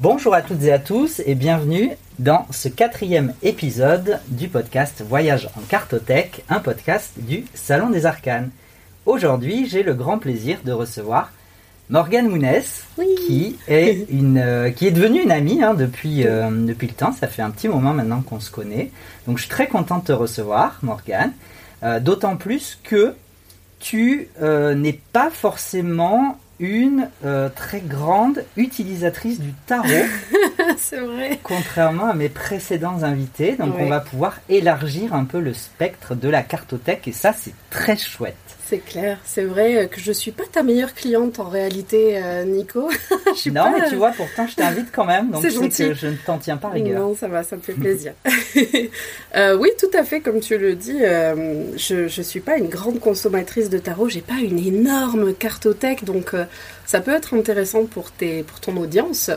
Bonjour à toutes et à tous et bienvenue dans ce 4e épisode du podcast Voyage en Cartothèque, un podcast du Salon des Arcanes. Aujourd'hui, j'ai le grand plaisir de recevoir Morgane Mounès, oui. qui est devenue une amie depuis le temps. Ça fait un petit moment maintenant qu'on se connaît. Donc je suis très contente de te recevoir, Morgane, d'autant plus que tu n'es pas forcément une très grande utilisatrice du tarot. C'est vrai. Contrairement à mes précédents invités. Donc ouais. On va pouvoir élargir un peu le spectre de la cartothèque et ça c'est très chouette. C'est clair, c'est vrai que je suis pas ta meilleure cliente en réalité, Nico. Mais tu vois, pourtant je t'invite quand même, donc c'est que je ne t'en tiens pas rigueur. Non, ça va, ça me fait plaisir. Oui, tout à fait, comme tu le dis, je suis pas une grande consommatrice de tarot, j'ai pas une énorme cartothèque, donc ça peut être intéressant pour ton audience.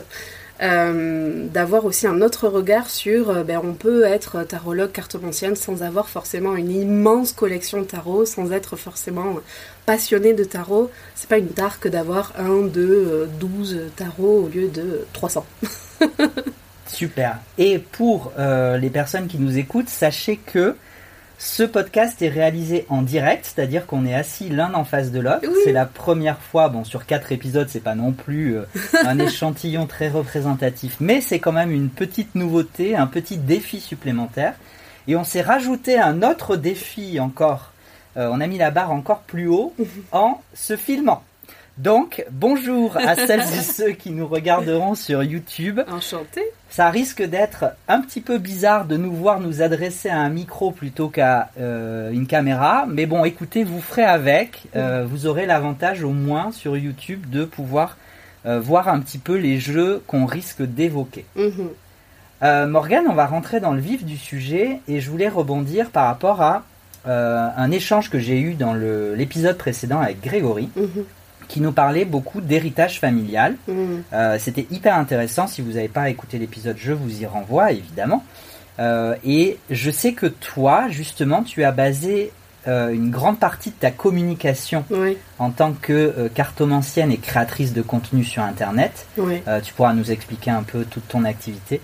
D'avoir aussi un autre regard sur on peut être tarologue, cartomancienne sans avoir forcément une immense collection de tarot, sans être forcément passionné de tarot. C'est pas une tare que d'avoir 1, 2, 12 tarots au lieu de 300. Super. Et pour les personnes qui nous écoutent, sachez que ce podcast est réalisé en direct, c'est-à-dire qu'on est assis l'un en face de l'autre. Oui. C'est la première fois, sur 4 épisodes, c'est pas non plus un échantillon très représentatif, mais c'est quand même une petite nouveauté, un petit défi supplémentaire. Et on s'est rajouté un autre défi encore. On a mis la barre encore plus haut en se filmant. Donc, bonjour à celles et ceux qui nous regarderont sur YouTube. Enchanté. Ça risque d'être un petit peu bizarre de nous voir nous adresser à un micro plutôt qu'à une caméra. Mais bon, écoutez, vous ferez avec. Vous aurez l'avantage au moins sur YouTube de pouvoir voir un petit peu les jeux qu'on risque d'évoquer. Morgane, on va rentrer dans le vif du sujet. Et je voulais rebondir par rapport à un échange que j'ai eu dans l'épisode précédent avec Grégory. Qui nous parlait beaucoup d'héritage familial. C'était hyper intéressant. Si vous n'avez pas écouté l'épisode, je vous y renvoie, évidemment. Et je sais que toi, justement, tu as basé une grande partie de ta communication en tant que cartomancienne et créatrice de contenu sur Internet. Tu pourras nous expliquer un peu toute ton activité.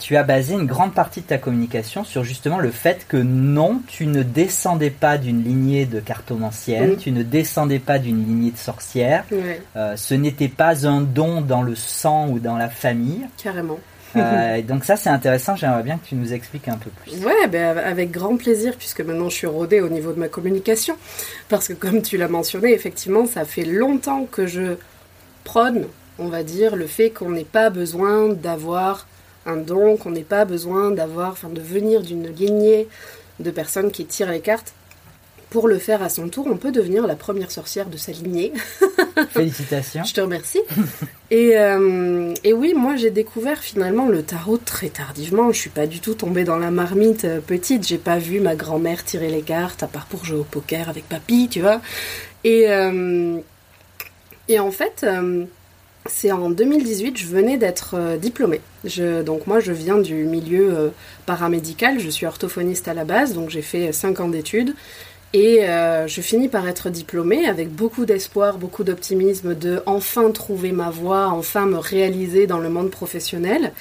Tu as basé une grande partie de ta communication sur justement le fait que non, tu ne descendais pas d'une lignée de cartomancienne, tu ne descendais pas d'une lignée de sorcière. Ce n'était pas un don dans le sang ou dans la famille. Carrément. Donc ça c'est intéressant, j'aimerais bien que tu nous expliques un peu plus. Avec grand plaisir, puisque maintenant je suis rodée au niveau de ma communication, parce que comme tu l'as mentionné, effectivement ça fait longtemps que je prône, on va dire, le fait qu'on n'ait pas besoin d'avoir un don, qu'on n'ait pas besoin de venir d'une lignée de personnes qui tirent les cartes. Pour le faire à son tour, on peut devenir la première sorcière de sa lignée. Félicitations. Je te remercie. Et oui, moi j'ai découvert finalement le tarot très tardivement. Je suis pas du tout tombée dans la marmite petite. J'ai pas vu ma grand-mère tirer les cartes, à part pour jouer au poker avec papy, tu vois. Et en fait, c'est en 2018, je venais d'être diplômée. Donc moi je viens du milieu paramédical. Je suis orthophoniste à la base, donc j'ai fait 5 ans d'études. Et je finis par être diplômée avec beaucoup d'espoir, beaucoup d'optimisme de enfin trouver ma voie, enfin me réaliser dans le monde professionnel.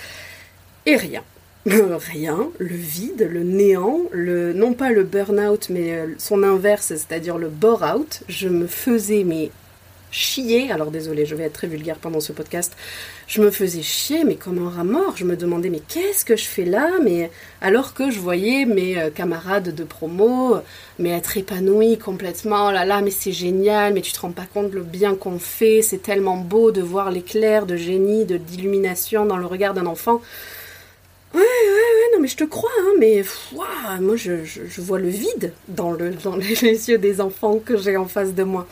Et rien. Rien. Le vide, le néant, non pas le burn-out, mais son inverse, c'est-à-dire le bore-out. Je me faisais chier. Alors désolée, je vais être très vulgaire pendant ce podcast. Je me faisais chier, mais comme un rat mort. Je me demandais, mais qu'est-ce que je fais là? Alors que je voyais mes camarades de promo, être épanouis complètement. Oh là là, mais c'est génial, mais tu te rends pas compte le bien qu'on fait. C'est tellement beau de voir l'éclair de génie, d'illumination dans le regard d'un enfant. Ouais, non mais je te crois, mais wow, moi je vois le vide dans les yeux des enfants que j'ai en face de moi.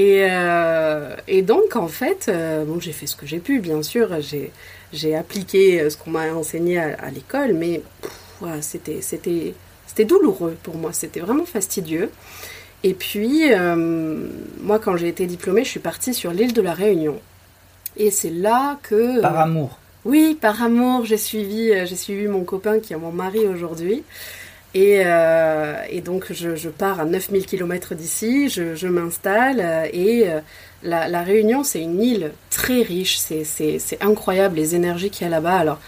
Et donc, en fait, j'ai fait ce que j'ai pu, bien sûr. J'ai appliqué ce qu'on m'a enseigné à l'école, mais c'était douloureux pour moi. C'était vraiment fastidieux. Et puis, moi, quand j'ai été diplômée, je suis partie sur l'île de la Réunion. Et c'est là que... Par amour. Oui, par amour. J'ai suivi mon copain qui est mon mari aujourd'hui. Et donc je pars à 9000 km d'ici, je m'installe et La Réunion, c'est une île très riche, c'est incroyable les énergies qu'il y a là-bas. Alors,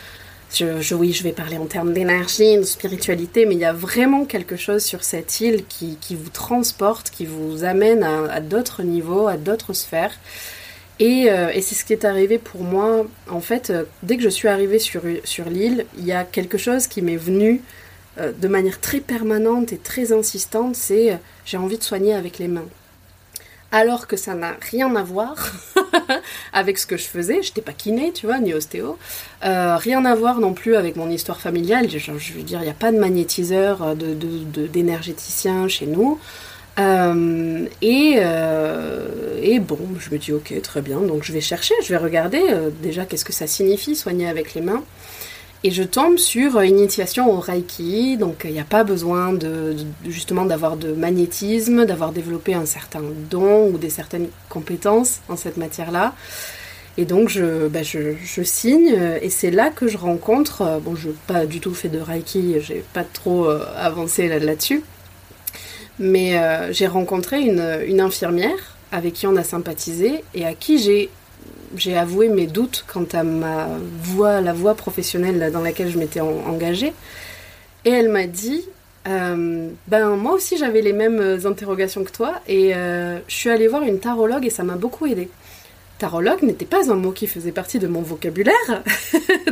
je vais parler en termes d'énergie, de spiritualité, mais il y a vraiment quelque chose sur cette île qui vous transporte, qui vous amène à d'autres niveaux, à d'autres sphères. Et c'est ce qui est arrivé pour moi. En fait, dès que je suis arrivée sur l'île, il y a quelque chose qui m'est venu de manière très permanente et très insistante, c'est j'ai envie de soigner avec les mains. Alors que ça n'a rien à voir avec ce que je faisais, j'étais pas kiné, tu vois, ni ostéo, rien à voir non plus avec mon histoire familiale, je veux dire, il n'y a pas de magnétiseur, d'énergéticien chez nous, et bon, je me dis ok, très bien, donc je vais chercher, je vais regarder déjà qu'est-ce que ça signifie soigner avec les mains, et je tombe sur initiation au Reiki, donc il n'y a pas besoin justement d'avoir de magnétisme, d'avoir développé un certain don ou des certaines compétences en cette matière-là. Et donc je signe, et c'est là que je rencontre, bon je n'ai pas du tout fait de Reiki, j'ai pas trop avancé là-dessus, mais j'ai rencontré une infirmière avec qui on a sympathisé et à qui j'ai avoué mes doutes quant à la voie professionnelle dans laquelle je m'étais engagée. Et elle m'a dit, ben moi aussi j'avais les mêmes interrogations que toi, et je suis allée voir une tarologue et ça m'a beaucoup aidée. Tarologue n'était pas un mot qui faisait partie de mon vocabulaire,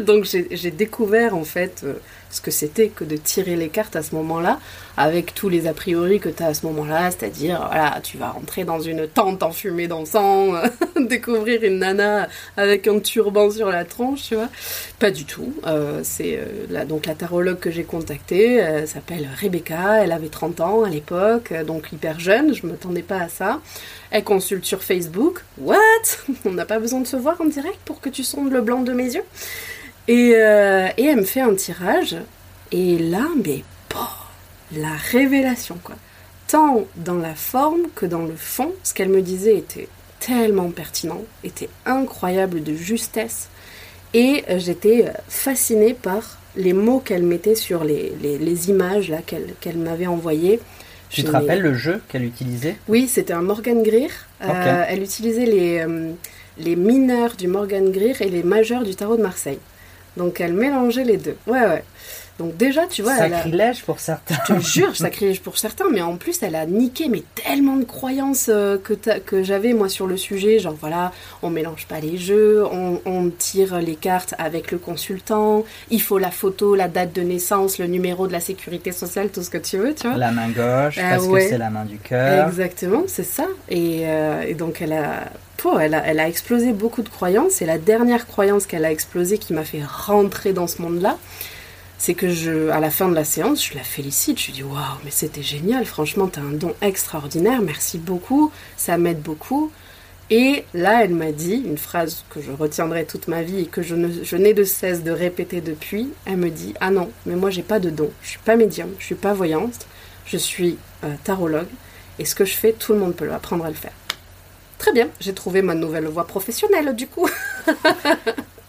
donc j'ai découvert en fait ce que c'était que de tirer les cartes à ce moment-là, avec tous les a priori que tu as à ce moment-là, c'est-à-dire voilà, tu vas rentrer dans une tente enfumée dans le sang, découvrir une nana avec un turban sur la tronche, tu vois. Pas du tout. Donc la tarologue que j'ai contactée s'appelle Rebecca, elle avait 30 ans à l'époque, donc hyper jeune, je ne m'attendais pas à ça. Elle consulte sur Facebook. What? On n'a pas besoin de se voir en direct pour que tu sondes le blanc de mes yeux. Et elle me fait un tirage. Et là, mais la révélation, quoi. Tant dans la forme que dans le fond, ce qu'elle me disait était tellement pertinent, était incroyable de justesse. Et j'étais fascinée par les mots qu'elle mettait sur les images là, qu'elle m'avait envoyées. Tu te rappelles le jeu qu'elle utilisait? Oui, c'était un Morgan-Greer. Okay. Elle utilisait les mineurs du Morgan-Greer et les majeurs du Tarot de Marseille. Donc, elle mélangeait les deux. Ouais, ouais. Donc, déjà, tu vois... Sacrilège pour certains. Je te jure, sacrilège pour certains. Mais en plus, elle a niqué mais tellement de croyances que j'avais, moi, sur le sujet. Genre, voilà, on mélange pas les jeux, on tire les cartes avec le consultant, il faut la photo, la date de naissance, le numéro de la sécurité sociale, tout ce que tu veux, tu vois. La main gauche, parce que c'est la main du cœur. Exactement, c'est ça. Et donc, elle a explosé beaucoup de croyances, et la dernière croyance qu'elle a explosée qui m'a fait rentrer dans ce monde-là, c'est que à la fin de la séance, je la félicite, je lui dis « Waouh, mais c'était génial, franchement, t'as un don extraordinaire, merci beaucoup, ça m'aide beaucoup ». Et là, elle m'a dit une phrase que je retiendrai toute ma vie et que je n'ai de cesse de répéter depuis, elle me dit « Ah non, mais moi, j'ai pas de don, je suis pas médium, je suis pas voyante, je suis tarologue, et ce que je fais, tout le monde peut apprendre à le faire ». Très bien, j'ai trouvé ma nouvelle voie professionnelle, du coup.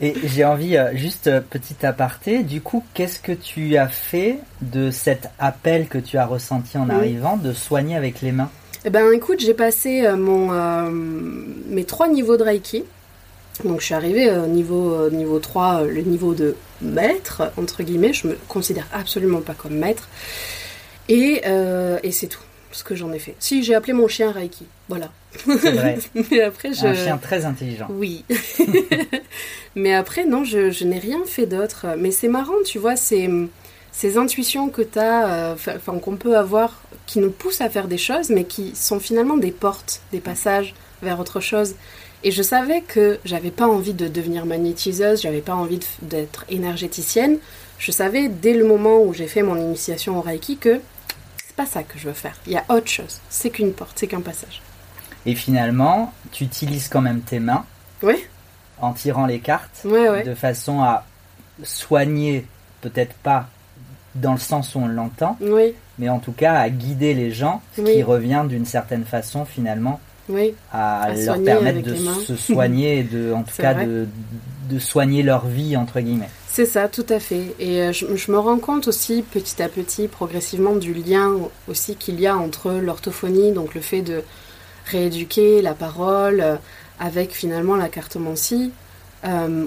Et j'ai envie, juste petit aparté, du coup, qu'est-ce que tu as fait de cet appel que tu as ressenti en arrivant de soigner avec les mains? Eh ben, écoute, j'ai passé mes 3 niveaux de Reiki. Donc, je suis arrivée au niveau 3, le niveau de maître, entre guillemets. Je me considère absolument pas comme maître. Et c'est tout ce que j'en ai fait. Si, j'ai appelé mon chien Reiki, voilà. C'est vrai. Mais après, un chien très intelligent. Oui. Mais après, non, je n'ai rien fait d'autre. Mais c'est marrant, tu vois, ces intuitions que t'as, qu'on peut avoir, qui nous poussent à faire des choses, mais qui sont finalement des portes, des passages vers autre chose. Et je savais que j'avais pas envie de devenir magnétiseuse, j'avais pas envie d'être énergéticienne. Je savais, dès le moment où j'ai fait mon initiation au Reiki, que pas ça que je veux faire, il y a autre chose, c'est qu'une porte, c'est qu'un passage. Et finalement, tu utilises quand même tes mains, oui, en tirant les cartes, oui, oui, de façon à soigner, peut-être pas dans le sens où on l'entend, oui, mais en tout cas à guider les gens, ce oui, qui revient d'une certaine façon finalement, oui, à leur permettre de se soigner, et de, en tout c'est cas de soigner leur vie, entre guillemets. C'est ça, tout à fait. Et je me rends compte aussi, petit à petit, progressivement, du lien aussi qu'il y a entre l'orthophonie, donc le fait de rééduquer la parole avec finalement la cartomancie,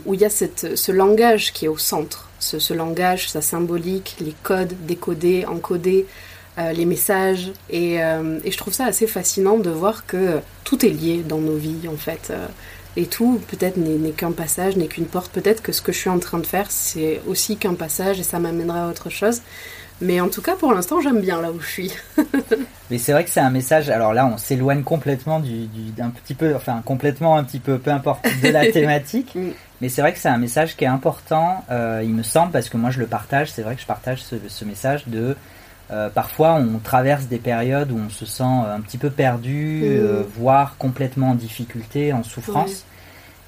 où il y a ce langage qui est au centre, ce langage, sa symbolique, les codes décodés, encodés, les messages, et je trouve ça assez fascinant de voir que tout est lié dans nos vies en fait, et tout peut-être n'est qu'un passage, n'est qu'une porte, peut-être que ce que je suis en train de faire c'est aussi qu'un passage et ça m'amènera à autre chose, mais en tout cas pour l'instant j'aime bien là où je suis. Mais c'est vrai que c'est un message, alors là on s'éloigne complètement d'un petit peu, enfin complètement un petit peu, peu importe, de la thématique, mais c'est vrai que c'est un message qui est important, il me semble, parce que moi je le partage, c'est vrai que je partage ce message de... parfois on traverse des périodes où on se sent un petit peu perdu, voire complètement en difficulté, en souffrance,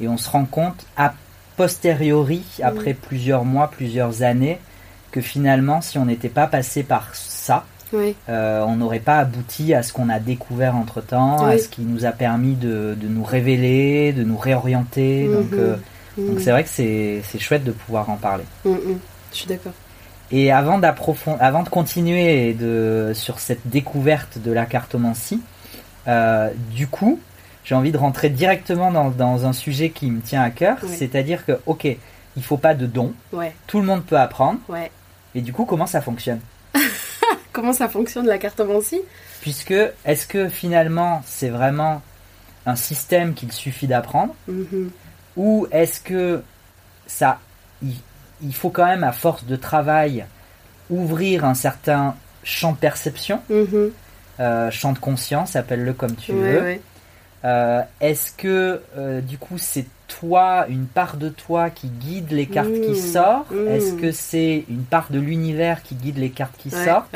et on se rend compte a posteriori, après plusieurs mois, plusieurs années, que finalement si on n'était pas passé par ça, on n'aurait pas abouti à ce qu'on a découvert entre temps, à ce qui nous a permis de nous révéler, de nous réorienter, donc c'est vrai que c'est chouette de pouvoir en parler. Je suis d'accord. Et avant de continuer sur cette découverte de la cartomancie, du coup, j'ai envie de rentrer directement dans un sujet qui me tient à cœur, c'est-à-dire que, ok, il faut pas de dons, tout le monde peut apprendre, et du coup, comment ça fonctionne? Comment ça fonctionne la cartomancie? Puisque, est-ce que finalement, c'est vraiment un système qu'il suffit d'apprendre, ou est-ce que ça... Il faut quand même, à force de travail, ouvrir un certain champ de perception, champ de conscience, appelle-le comme tu veux. Est-ce que, du coup, c'est toi, une part de toi qui guide les cartes qui sortent? Est-ce que c'est une part de l'univers qui guide les cartes qui sortent?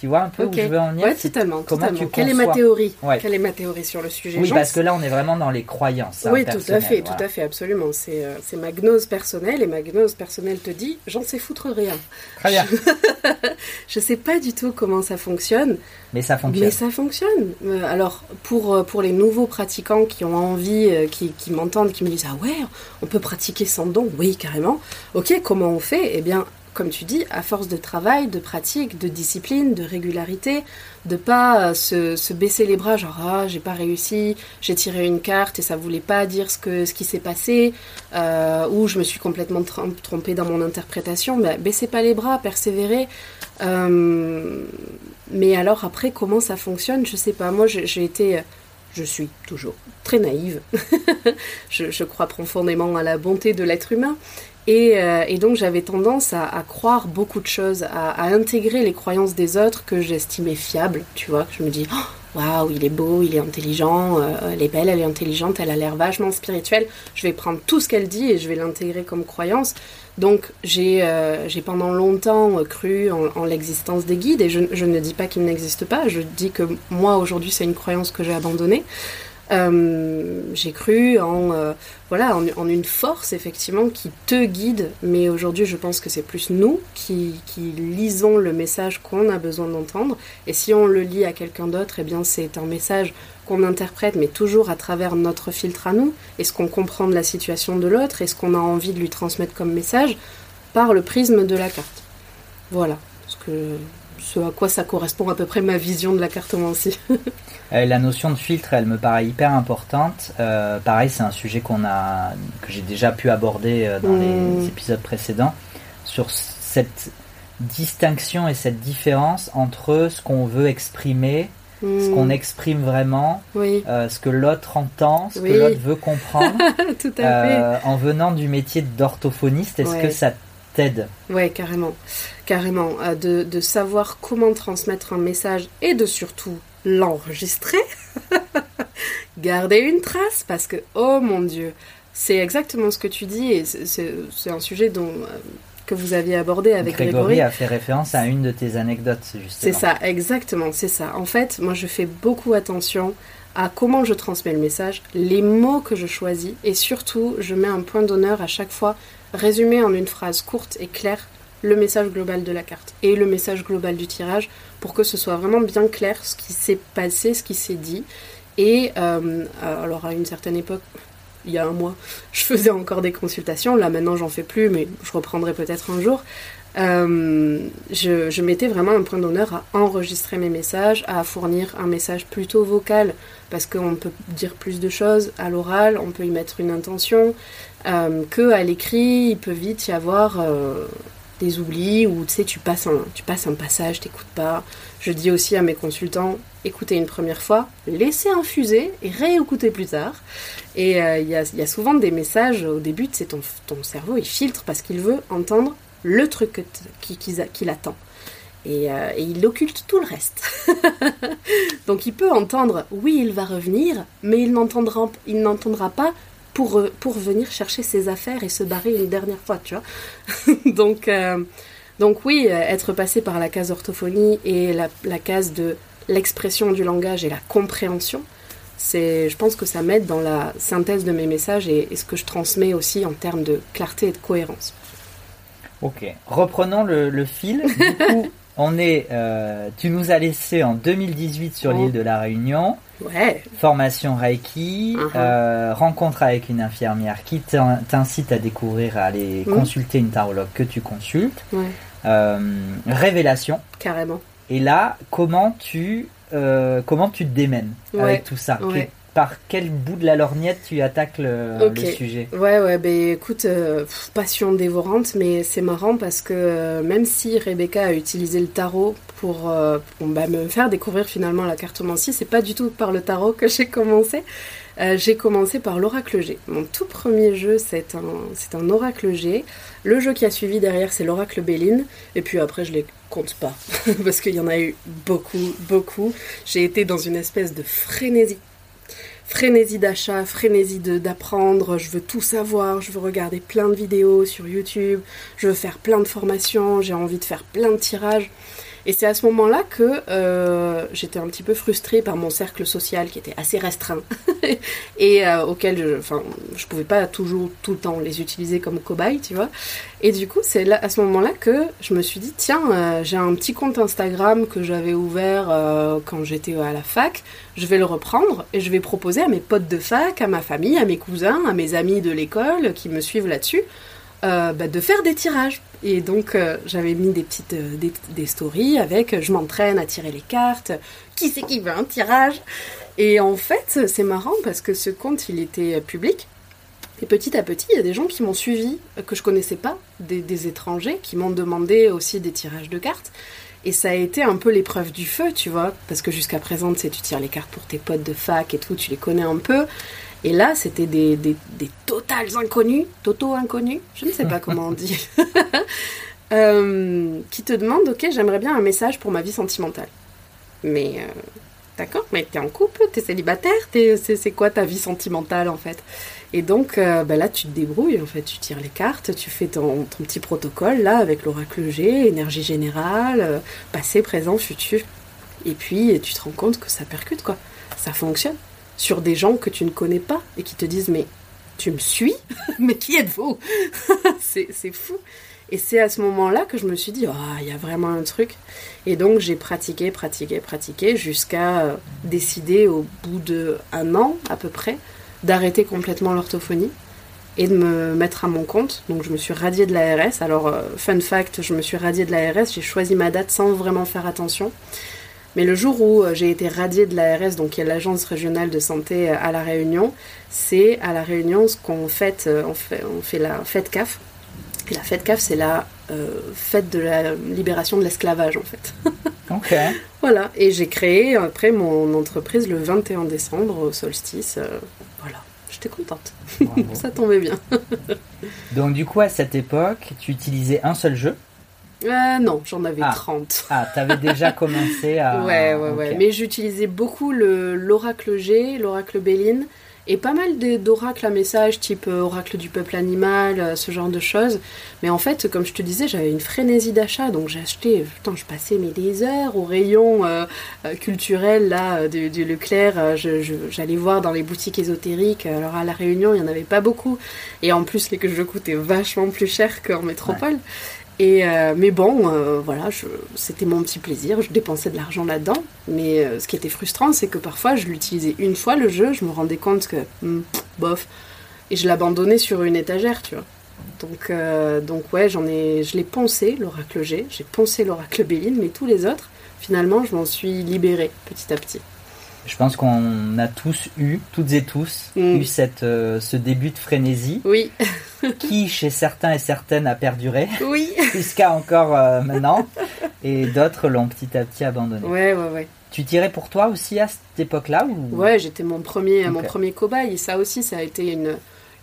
Tu vois un peu où je veux en venir? Oui, totalement. Comment tu quelle est ma théorie? Quelle est ma théorie sur le sujet? Oui, parce que là, on est vraiment dans les croyances. Oui, tout à fait, tout à fait, absolument. C'est ma gnose personnelle, et ma gnose personnelle te dit, j'en sais foutre rien. Très bien. Je ne sais pas du tout comment ça fonctionne. Mais ça fonctionne. Alors, pour les nouveaux pratiquants qui ont envie, qui m'entendent, qui me disent, ah ouais, on peut pratiquer sans don? Oui, carrément. Ok, comment on fait? Eh bien, comme tu dis, à force de travail, de pratique, de discipline, de régularité, de pas se baisser les bras, genre « Ah, j'ai pas réussi, j'ai tiré une carte et ça voulait pas dire ce qui s'est passé, ou je me suis complètement trompée dans mon interprétation. » Baissez pas les bras, persévérez. Mais alors après, comment ça fonctionne? Je sais pas. Moi, je suis toujours très naïve. Je crois profondément à la bonté de l'être humain. Et donc j'avais tendance à croire beaucoup de choses, à intégrer les croyances des autres que j'estimais fiables, tu vois, que je me dis « Waouh, il est beau, il est intelligent, elle est belle, elle est intelligente, elle a l'air vachement spirituelle, je vais prendre tout ce qu'elle dit et je vais l'intégrer comme croyance ». Donc j'ai pendant longtemps cru en l'existence des guides, et je ne dis pas qu'ils n'existent pas, je dis que moi aujourd'hui c'est une croyance que j'ai abandonnée. J'ai cru en une force effectivement qui te guide, mais aujourd'hui je pense que c'est plus nous qui lisons le message qu'on a besoin d'entendre, et si on le lit à quelqu'un d'autre, eh bien c'est un message qu'on interprète, mais toujours à travers notre filtre à nous, et ce qu'on comprend de la situation de l'autre, et ce qu'on a envie de lui transmettre comme message par le prisme de la carte. Voilà, ce à quoi ça correspond à peu près ma vision de la cartomancie. La notion de filtre, elle me paraît hyper importante. Pareil, c'est un sujet que j'ai déjà pu aborder dans les épisodes précédents, sur cette distinction et cette différence entre ce qu'on veut exprimer, ce qu'on exprime vraiment, ce que l'autre entend, ce que l'autre veut comprendre. Tout à fait. En venant du métier d'orthophoniste, est-ce que ça t'aide? Oui, carrément. De savoir comment transmettre un message et de surtout l'enregistrer, garder une trace, parce que, oh mon Dieu, c'est exactement ce que tu dis, et c'est un sujet que vous aviez abordé avec Grégory a fait référence à une de tes anecdotes, justement. C'est ça, exactement, c'est ça. En fait, moi, je fais beaucoup attention à comment je transmets le message, les mots que je choisis, et surtout, je mets un point d'honneur à chaque fois, résumer en une phrase courte et claire le message global de la carte et le message global du tirage, pour que ce soit vraiment bien clair ce qui s'est passé, ce qui s'est dit. Et alors à une certaine époque, il y a un mois, je faisais encore des consultations. Là maintenant, j'en fais plus, mais je reprendrai peut-être un jour. Je mettais vraiment un point d'honneur à enregistrer mes messages, à fournir un message plutôt vocal parce qu'on peut dire plus de choses à l'oral, on peut y mettre une intention, qu'à l'écrit il peut vite y avoir des oublis ou tu sais tu passes un passage, t'écoutes pas. Je dis aussi à mes consultants, écoutez une première fois, laissez infuser et réécoutez plus tard. Et il y a souvent des messages au début, c'est ton cerveau il filtre parce qu'il veut entendre le truc qu'il attend. Et il occulte tout le reste. Donc il peut entendre, oui, il va revenir, mais il n'entendra pas pour venir chercher ses affaires et se barrer une dernière fois, tu vois. Donc oui, être passé par la case orthophonie et la case de l'expression du langage et la compréhension, je pense que ça m'aide dans la synthèse de mes messages et ce que je transmets aussi en termes de clarté et de cohérence. Ok, reprenons le fil. Du coup, tu nous as laissé en 2018 sur l'île de la Réunion. Ouais. Formation Reiki, rencontre avec une infirmière qui t'incite à découvrir, à aller consulter une tarologue que tu consultes. Ouais. Révélation. Carrément. Et là, comment tu te démènes avec tout ça? Ouais. Par quel bout de la lorgnette tu attaques le sujet? Ouais, ben écoute, passion dévorante, mais c'est marrant parce que même si Rebecca a utilisé le tarot pour me faire découvrir finalement la cartomancie, c'est pas du tout par le tarot que j'ai commencé. J'ai commencé par l'Oracle G. Mon tout premier jeu, c'est un Oracle G. Le jeu qui a suivi derrière, c'est l'Oracle Belline. Et puis après, je les compte pas, parce qu'il y en a eu beaucoup, beaucoup. J'ai été dans une espèce de frénésie d'achat, frénésie d'apprendre, je veux tout savoir, je veux regarder plein de vidéos sur YouTube, je veux faire plein de formations, j'ai envie de faire plein de tirages. Et c'est à ce moment-là que j'étais un petit peu frustrée par mon cercle social qui était assez restreint et auquel je pouvais pas toujours tout le temps les utiliser comme cobayes, tu vois. Et du coup, c'est là, à ce moment-là que je me suis dit, tiens, j'ai un petit compte Instagram que j'avais ouvert quand j'étais à la fac, je vais le reprendre et je vais proposer à mes potes de fac, à ma famille, à mes cousins, à mes amis de l'école qui me suivent là-dessus, de faire des tirages. Et donc j'avais mis des petites des stories avec je m'entraîne à tirer les cartes, qui c'est qui veut un tirage. Et en fait c'est marrant parce que ce compte il était public et petit à petit il y a des gens qui m'ont suivi que je connaissais pas, des étrangers qui m'ont demandé aussi des tirages de cartes. Et ça a été un peu l'épreuve du feu, tu vois, parce que jusqu'à présent tu sais, tu tires les cartes pour tes potes de fac et tout, tu les connais un peu. Et là, c'était des totaux inconnus, je ne sais pas comment on dit, qui te demandent, ok, j'aimerais bien un message pour ma vie sentimentale. Mais d'accord, mais t'es en couple, t'es célibataire, c'est quoi ta vie sentimentale en fait? Et donc, là, tu te débrouilles en fait, tu tires les cartes, tu fais ton petit protocole là avec l'oracle G, énergie générale, passé, présent, futur. Et puis, tu te rends compte que ça percute quoi, ça fonctionne. Sur des gens que tu ne connais pas et qui te disent « Mais tu me suis ? Mais qui êtes-vous ?» c'est fou. Et c'est à ce moment-là que je me suis dit « Ah, il y a vraiment un truc !» Et donc j'ai pratiqué jusqu'à décider au bout d'un an à peu près d'arrêter complètement l'orthophonie et de me mettre à mon compte. Donc je me suis radiée de l'ARS. Alors fun fact, je me suis radiée de l'ARS, j'ai choisi ma date sans vraiment faire attention. Mais le jour où j'ai été radiée de l'ARS, donc qui est l'agence régionale de santé à La Réunion, c'est à La Réunion ce qu'on fête, on fait la fête CAF. Et la fête CAF, c'est la fête de la libération de l'esclavage, en fait. Ok. Voilà, et j'ai créé après mon entreprise le 21 décembre au solstice. Voilà, j'étais contente. Ça tombait bien. Donc du coup, à cette époque, tu utilisais un seul jeu? Non, j'en avais 30. Ah, t'avais déjà commencé à... Ouais. Mais j'utilisais beaucoup l'oracle G, l'oracle Belline, et pas mal d'oracles à message, type oracle du peuple animal, ce genre de choses. Mais en fait, comme je te disais, j'avais une frénésie d'achat, donc j'achetais... Putain, je passais des heures au rayon culturel, là, du Leclerc. J'allais voir dans les boutiques ésotériques. Alors, à La Réunion, il n'y en avait pas beaucoup. Et en plus, les que je coûtais vachement plus cher qu'en métropole. Ouais. Et mais bon, voilà, c'était mon petit plaisir, je dépensais de l'argent là-dedans, mais ce qui était frustrant, c'est que parfois, je l'utilisais une fois le jeu, je me rendais compte que, bof, et je l'abandonnais sur une étagère, tu vois. Donc ouais, je l'ai poncé, l'oracle G, j'ai poncé l'oracle Belline, mais tous les autres, finalement, je m'en suis libérée petit à petit. Je pense qu'on a tous eu, toutes et tous, eu ce début de frénésie. Oui. qui, chez certains et certaines, a perduré. Oui. Jusqu'à encore maintenant. Et d'autres l'ont petit à petit abandonné. Ouais, ouais, ouais. Tu tirais pour toi aussi à cette époque-là ou... Ouais, j'étais mon premier cobaye. Et ça aussi, ça a été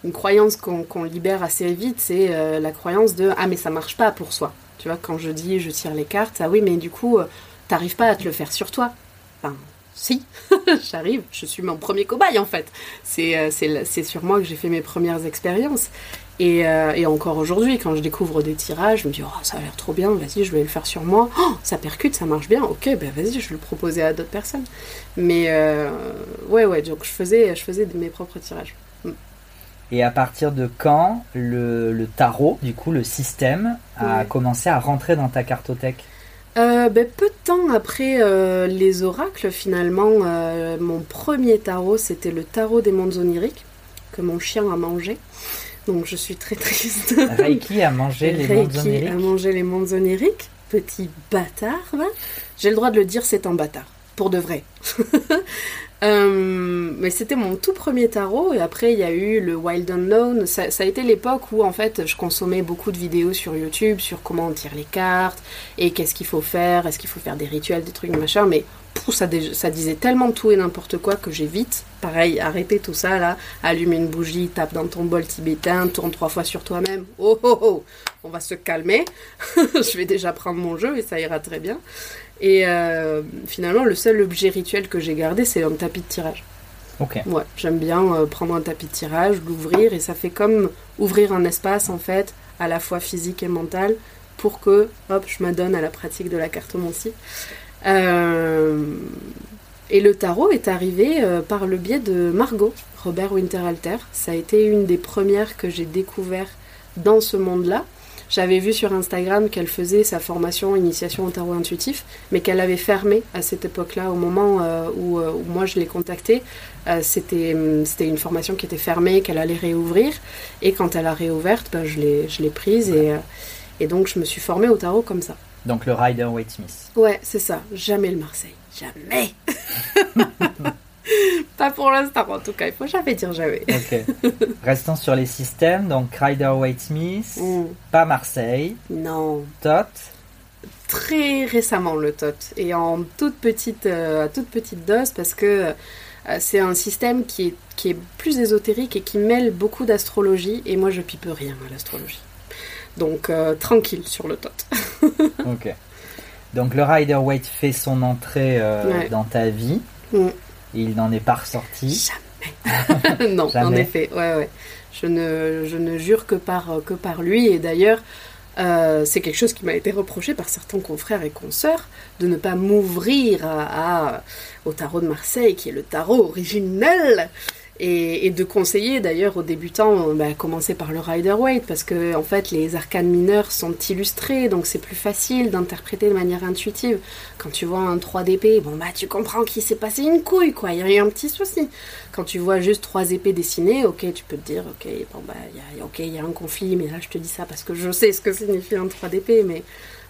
une croyance qu'on libère assez vite. C'est la croyance de « Ah, mais ça marche pas pour soi ». Tu vois, quand je dis « Je tire les cartes », ah oui, mais du coup, t'arrives pas à te le faire sur toi. Enfin... Si, j'arrive, je suis mon premier cobaye en fait. C'est sur moi que j'ai fait mes premières expériences. Et encore aujourd'hui, quand je découvre des tirages, je me dis « Oh, ça a l'air trop bien, vas-y, je vais le faire sur moi. Oh, ça percute, ça marche bien, ok, ben vas-y, je vais le proposer à d'autres personnes. » Mais ouais, donc je faisais mes propres tirages. Et à partir de quand le tarot, du coup, le système, a commencé à rentrer dans ta cartothèque? Peu de temps après les oracles, finalement, mon premier tarot, c'était le tarot des mondes oniriques, que mon chien a mangé. Donc je suis très triste. Reiki a mangé les mondes oniriques. Reiki a mangé les mondes oniriques. Petit bâtard, va. J'ai le droit de le dire, c'est un bâtard. Pour de vrai. Mais c'était mon tout premier tarot. Et après, il y a eu le Wild Unknown. Ça a été l'époque où, en fait, je consommais beaucoup de vidéos sur YouTube sur comment on tire les cartes et qu'est-ce qu'il faut faire. Est-ce qu'il faut faire des rituels, des trucs, machin. Mais ça disait tellement tout et n'importe quoi que j'ai vite, pareil, arrêté tout ça, là. Allume une bougie, tape dans ton bol tibétain, tourne 3 fois sur toi-même. Oh, oh, oh, on va se calmer. Je vais déjà prendre mon jeu et ça ira très bien. Et finalement, le seul objet rituel que j'ai gardé, c'est un tapis de tirage. Ok. Ouais, j'aime bien prendre un tapis de tirage, l'ouvrir, et ça fait comme ouvrir un espace, en fait, à la fois physique et mental, pour que, hop, je m'adonne à la pratique de la cartomancie. Et le tarot est arrivé par le biais de Margot, Robert Winterhalter. Ça a été une des premières que j'ai découvert dans ce monde-là. J'avais vu sur Instagram qu'elle faisait sa formation initiation au tarot intuitif, mais qu'elle avait fermée à cette époque-là, au moment où moi je l'ai contactée. C'était une formation qui était fermée, qu'elle allait réouvrir. Et quand elle a réouverte, ben, je l'ai prise et donc je me suis formée au tarot comme ça. Donc le Rider-Waite-Smith. Ouais, c'est ça. Jamais le Marseille. Jamais. Pas pour l'instant, en tout cas. Il faut jamais dire jamais. Ok. Restons sur les systèmes. Donc, Rider-Waite-Smith, pas Marseille. Non. Tot. Très récemment, le Tot. Et en toute petite dose, parce que c'est un système qui est plus ésotérique et qui mêle beaucoup d'astrologie. Et moi, je pipe rien à l'astrologie. Donc, tranquille sur le Tot. Ok. Donc, le Rider-Waite fait son entrée dans ta vie. Il n'en est pas ressorti. Jamais. Non, jamais. En effet. Ouais. Je ne jure que par lui. Et d'ailleurs, c'est quelque chose qui m'a été reproché par certains confrères et consoeurs, de ne pas m'ouvrir au tarot de Marseille, qui est le tarot originel. Et de conseiller d'ailleurs aux débutants, commencer par le Rider-Waite, parce que en fait les arcanes mineures sont illustrés, donc c'est plus facile d'interpréter de manière intuitive. Quand tu vois un 3 d'épée, tu comprends qu'il s'est passé une couille, quoi, il y a eu un petit souci. Quand tu vois juste 3 épées dessinées, ok, tu peux te dire, ok, il y a un conflit, mais là je te dis ça parce que je sais ce que signifie un 3 d'épée, mais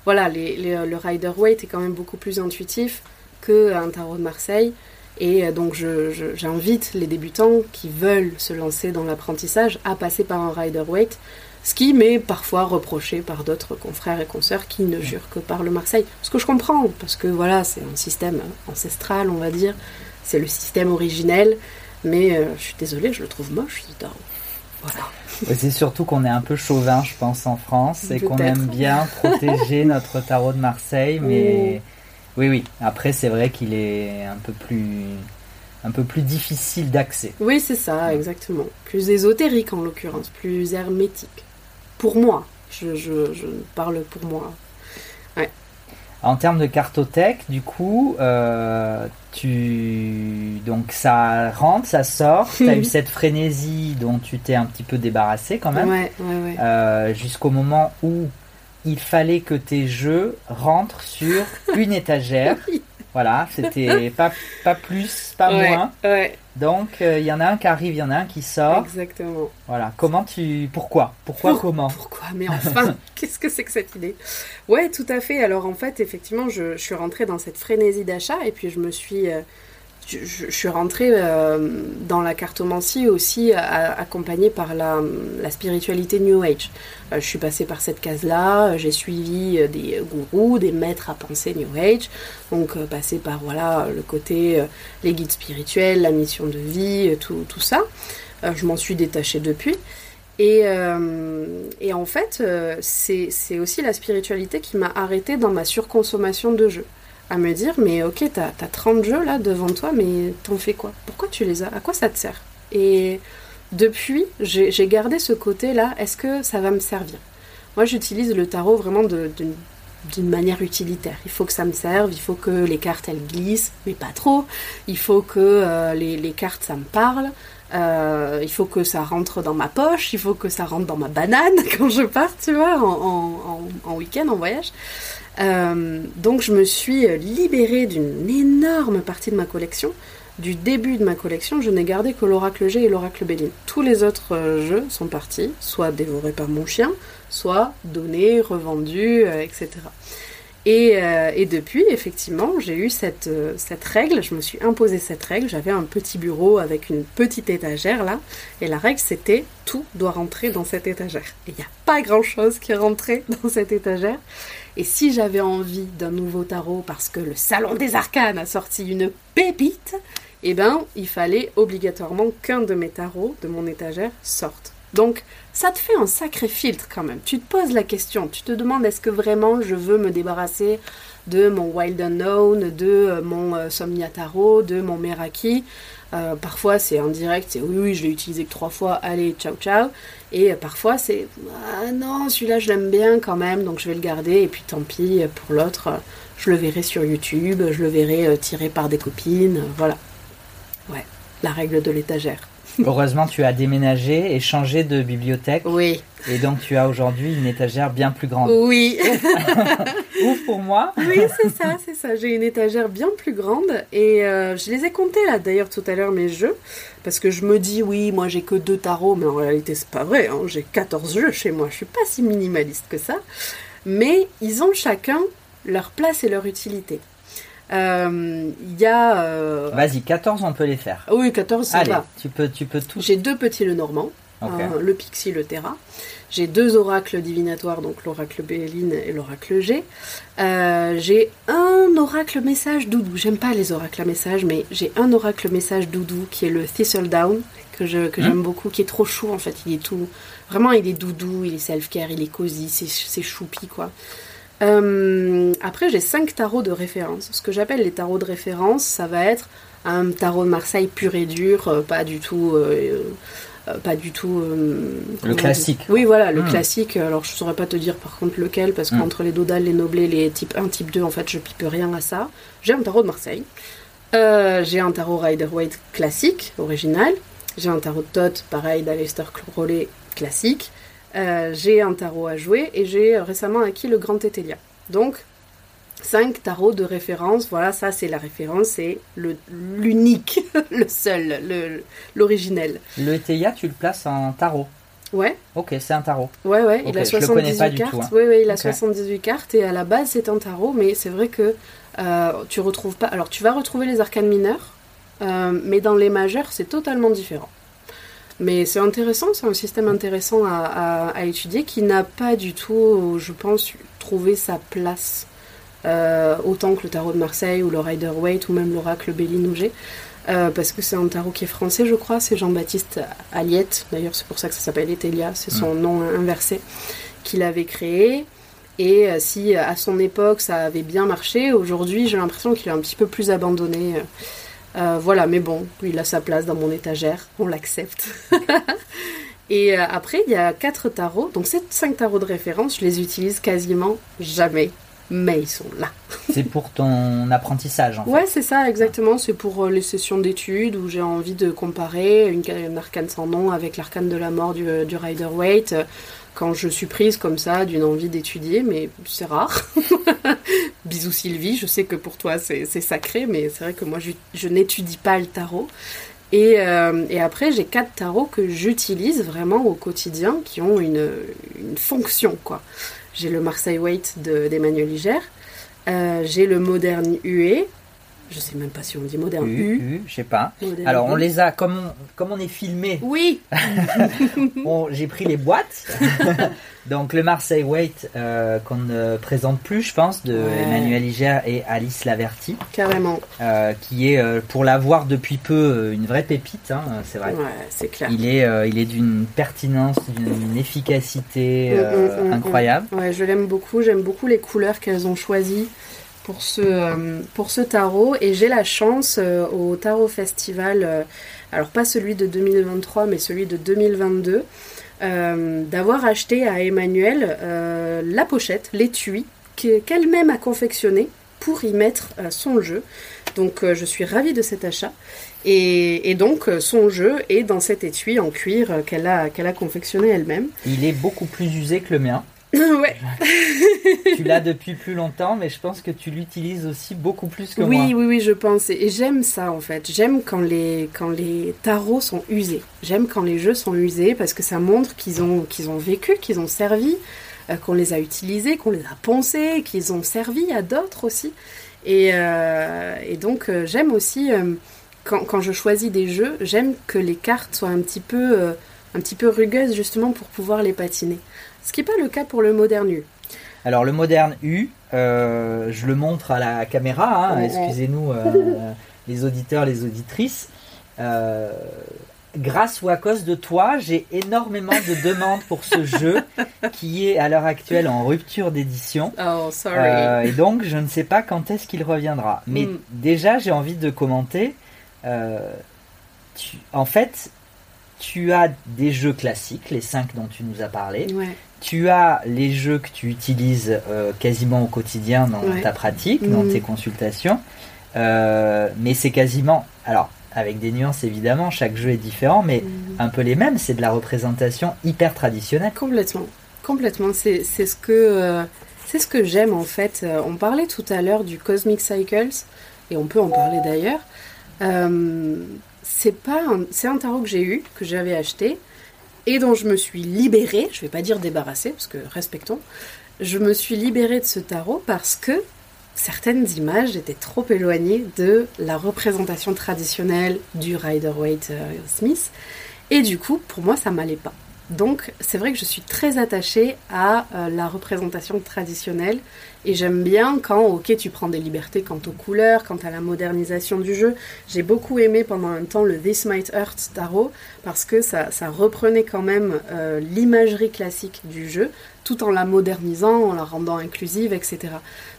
voilà, le Rider-Waite est quand même beaucoup plus intuitif qu'un tarot de Marseille. Et donc j'invite les débutants qui veulent se lancer dans l'apprentissage à passer par un Rider-Waite, ce qui m'est parfois reproché par d'autres confrères et consoeurs qui ne jurent que par le Marseille. Ce que je comprends, parce que voilà, c'est un système ancestral, on va dire, c'est le système originel, mais je suis désolée, je le trouve moche, ce tarot. Voilà. C'est surtout qu'on est un peu chauvin, je pense, en France, et qu'on aime bien protéger notre tarot de Marseille, mais... Oui. Après, c'est vrai qu'il est un peu plus difficile d'accès. Oui, c'est ça, exactement. Plus ésotérique, en l'occurrence, plus hermétique. Pour moi, je parle pour moi. Ouais. En termes de cartothèque, du coup, donc ça rentre, ça sort. Tu as eu cette frénésie dont tu t'es un petit peu débarrassée quand même. Ouais. Jusqu'au moment où... il fallait que tes jeux rentrent sur une étagère Voilà, c'était pas plus, pas moins. Ouais. Donc, il y en a un qui arrive, il y en a un qui sort. Exactement. Voilà, Pourquoi mais enfin, qu'est-ce que c'est que cette idée? Ouais, tout à fait. Alors, en fait, effectivement, je suis rentrée dans cette frénésie d'achat et puis je suis rentrée dans la cartomancie aussi, accompagnée par la spiritualité New Age. Je suis passée par cette case-là, j'ai suivi des gourous, des maîtres à penser New Age, donc passée par le côté, les guides spirituels, la mission de vie, tout ça. Je m'en suis détachée depuis. Et en fait, c'est aussi la spiritualité qui m'a arrêtée dans ma surconsommation de jeux. À me dire, mais ok, t'as 30 jeux là devant toi, mais t'en fais quoi? Pourquoi tu les as? À quoi ça te sert? Et depuis, j'ai gardé ce côté-là, est-ce que ça va me servir? Moi, j'utilise le tarot vraiment d'une manière utilitaire. Il faut que ça me serve, il faut que les cartes, elles glissent, mais pas trop. Il faut que les cartes, ça me parle. Il faut que ça rentre dans ma poche, il faut que ça rentre dans ma banane quand je pars, tu vois, en week-end, en voyage. Donc je me suis libérée d'une énorme partie de ma collection. Du début de ma collection, je n'ai gardé que l'Oracle G et l'Oracle Belline. Tous les autres jeux sont partis, soit dévorés par mon chien, soit donnés, revendus, etc. Et depuis, effectivement, j'ai eu cette règle, je me suis imposée cette règle. J'avais un petit bureau avec une petite étagère là, et la règle c'était tout doit rentrer dans cette étagère. Il n'y a pas grand chose qui rentrait dans cette étagère. Et si j'avais envie d'un nouveau tarot parce que le Salon des Arcanes a sorti une pépite, eh ben il fallait obligatoirement qu'un de mes tarots de mon étagère sorte. Donc, ça te fait un sacré filtre quand même. Tu te poses la question, tu te demandes est-ce que vraiment je veux me débarrasser de mon Wild Unknown, de mon Somnia Tarot, de mon Meraki. Parfois, c'est en direct, c'est oui, je l'ai utilisé que 3 fois, allez, ciao, ciao. Et parfois, c'est ah non, celui-là, je l'aime bien quand même, donc je vais le garder. Et puis tant pis, pour l'autre, je le verrai sur YouTube, je le verrai tiré par des copines, voilà. Ouais, la règle de l'étagère. Heureusement, tu as déménagé et changé de bibliothèque. Oui. Et donc, tu as aujourd'hui une étagère bien plus grande. Oui. Ouf pour moi. Oui, c'est ça. J'ai une étagère bien plus grande. Et je les ai comptés, là, d'ailleurs, tout à l'heure, mes jeux. Parce que je me dis, oui, moi, j'ai que 2 tarots. Mais en réalité, c'est pas vrai. Hein. J'ai 14 jeux chez moi. Je suis pas si minimaliste que ça. Mais ils ont chacun leur place et leur utilité. Vas-y, 14 on peut les faire. Oui, 14 c'est pas. Tu peux tout. J'ai 2 petits Lenormand, okay. Le Pixie, le Terra. J'ai 2 oracles divinatoires, donc l'oracle Belline et l'oracle G. J'ai un oracle message doudou. J'aime pas les oracles à message, mais j'ai un oracle message doudou qui est le Thistledown que j'aime beaucoup, qui est trop chou en fait. Il est tout, vraiment il est doudou, il est self-care, il est cosy, c'est choupi quoi. Après j'ai 5 tarots de référence. Ce que j'appelle les tarots de référence, ça va être un tarot de Marseille pur et dur, pas du tout le classique. Oui voilà, le classique. Alors je saurais pas te dire par contre lequel, parce qu'entre les dodales, les noblés, les type 1, type 2, en fait je pipe rien à ça. J'ai un tarot de Marseille, j'ai un tarot Rider-Waite classique, original. J'ai un tarot de Thoth, pareil, d'Aleister Crowley classique. J'ai un tarot à jouer et j'ai récemment acquis le Grand Tétélia. Donc, 5 tarots de référence. Voilà, ça c'est la référence, c'est l'unique, le seul, l'originel. Le Tétélia, tu le places en tarot? Ouais. Ok, c'est un tarot. Ouais, okay, il a 78 cartes. Du tout, hein. Oui, il a 78 cartes et à la base c'est un tarot, mais c'est vrai que tu retrouves pas. Alors, tu vas retrouver les arcanes mineurs, mais dans les majeurs c'est totalement différent. Mais c'est intéressant, c'est un système intéressant à étudier qui n'a pas du tout, je pense, trouvé sa place autant que le tarot de Marseille ou le Rider-Waite ou même l'oracle Belline ou G, parce que c'est un tarot qui est français, je crois, c'est Jean-Baptiste Aliette, d'ailleurs c'est pour ça que ça s'appelle Etelia, c'est son nom inversé qu'il avait créé. Et si à son époque ça avait bien marché, aujourd'hui j'ai l'impression qu'il est un petit peu plus abandonné. Voilà, mais bon, il a sa place dans mon étagère, on l'accepte. Et après, il y a 4 tarots, donc ces 5 tarots de référence, je les utilise quasiment jamais, mais ils sont là. C'est pour ton apprentissage, en fait. Ouais, c'est ça, exactement, c'est pour les sessions d'études où j'ai envie de comparer une arcane sans nom avec l'arcane de la mort du Rider-Waite, quand je suis prise comme ça d'une envie d'étudier, mais c'est rare. Bisous Sylvie, je sais que pour toi c'est sacré, mais c'est vrai que moi je n'étudie pas le tarot. Et après, j'ai 4 tarots que j'utilise vraiment au quotidien, qui ont une fonction, quoi. J'ai le Marseille Waite d'Emmanuel Ligère, j'ai le Modern U, je sais même pas si on dit Modern U. Je sais pas. Modern Alors, on les a, comme on est filmé. Oui. J'ai pris les boîtes. Donc, le Marseille Waite qu'on ne présente plus, je pense, de Emmanuel Ligère et Alice Laverty. Carrément. Qui est, pour l'avoir depuis peu, une vraie pépite, hein, c'est vrai. Ouais, c'est clair. Il est d'une pertinence, d'une efficacité incroyable. Ouais, je l'aime beaucoup. J'aime beaucoup les couleurs qu'elles ont choisies pour ce tarot, et j'ai la chance au Tarot Festival, alors pas celui de 2023 mais celui de 2022, d'avoir acheté à Emmanuel la pochette, l'étui qu'elle-même a confectionné pour y mettre son jeu. Donc je suis ravie de cet achat, et donc son jeu est dans cet étui en cuir qu'elle a confectionné elle-même. Il est beaucoup plus usé que le mien. Ouais. Tu l'as depuis plus longtemps, mais je pense que tu l'utilises aussi beaucoup plus que moi. Oui, je pense. Et j'aime ça, en fait. J'aime quand les tarots sont usés. J'aime quand les jeux sont usés, parce que ça montre qu'ils ont vécu, qu'ils ont servi, qu'on les a utilisés, qu'on les a pensés, qu'ils ont servi à d'autres aussi. Et donc, j'aime aussi, quand je choisis des jeux, j'aime que les cartes soient un petit peu rugueuses, justement, pour pouvoir les patiner. Ce qui n'est pas le cas pour le Modern U. Alors, le Modern U, je le montre à la caméra, hein, excusez-nous les auditeurs, les auditrices. Grâce ou à cause de toi, j'ai énormément de demandes pour ce jeu qui est à l'heure actuelle en rupture d'édition. Oh, sorry. Et donc, je ne sais pas quand est-ce qu'il reviendra. Mais déjà, j'ai envie de commenter. En fait, tu as des jeux classiques, les 5 dont tu nous as parlé. Ouais. Tu as les jeux que tu utilises quasiment au quotidien dans ta pratique, dans tes consultations. Mais c'est quasiment... Alors, avec des nuances, évidemment, chaque jeu est différent, mais un peu les mêmes. C'est de la représentation hyper traditionnelle. Complètement. C'est ce que j'aime, en fait. On parlait tout à l'heure du Cosmic Cycles, et on peut en parler d'ailleurs. C'est un tarot que j'ai eu, que j'avais acheté, et dont je me suis libérée. Je ne vais pas dire débarrassée, parce que respectons. Je me suis libérée de ce tarot parce que certaines images étaient trop éloignées de la représentation traditionnelle du Rider-Waite-Smith. Et du coup, pour moi, ça ne m'allait pas. Donc, c'est vrai que je suis très attachée à la représentation traditionnelle, et j'aime bien quand, tu prends des libertés quant aux couleurs, quant à la modernisation du jeu. J'ai beaucoup aimé pendant un temps le This Might Hurt Tarot, parce que ça reprenait quand même l'imagerie classique du jeu, tout en la modernisant, en la rendant inclusive, etc.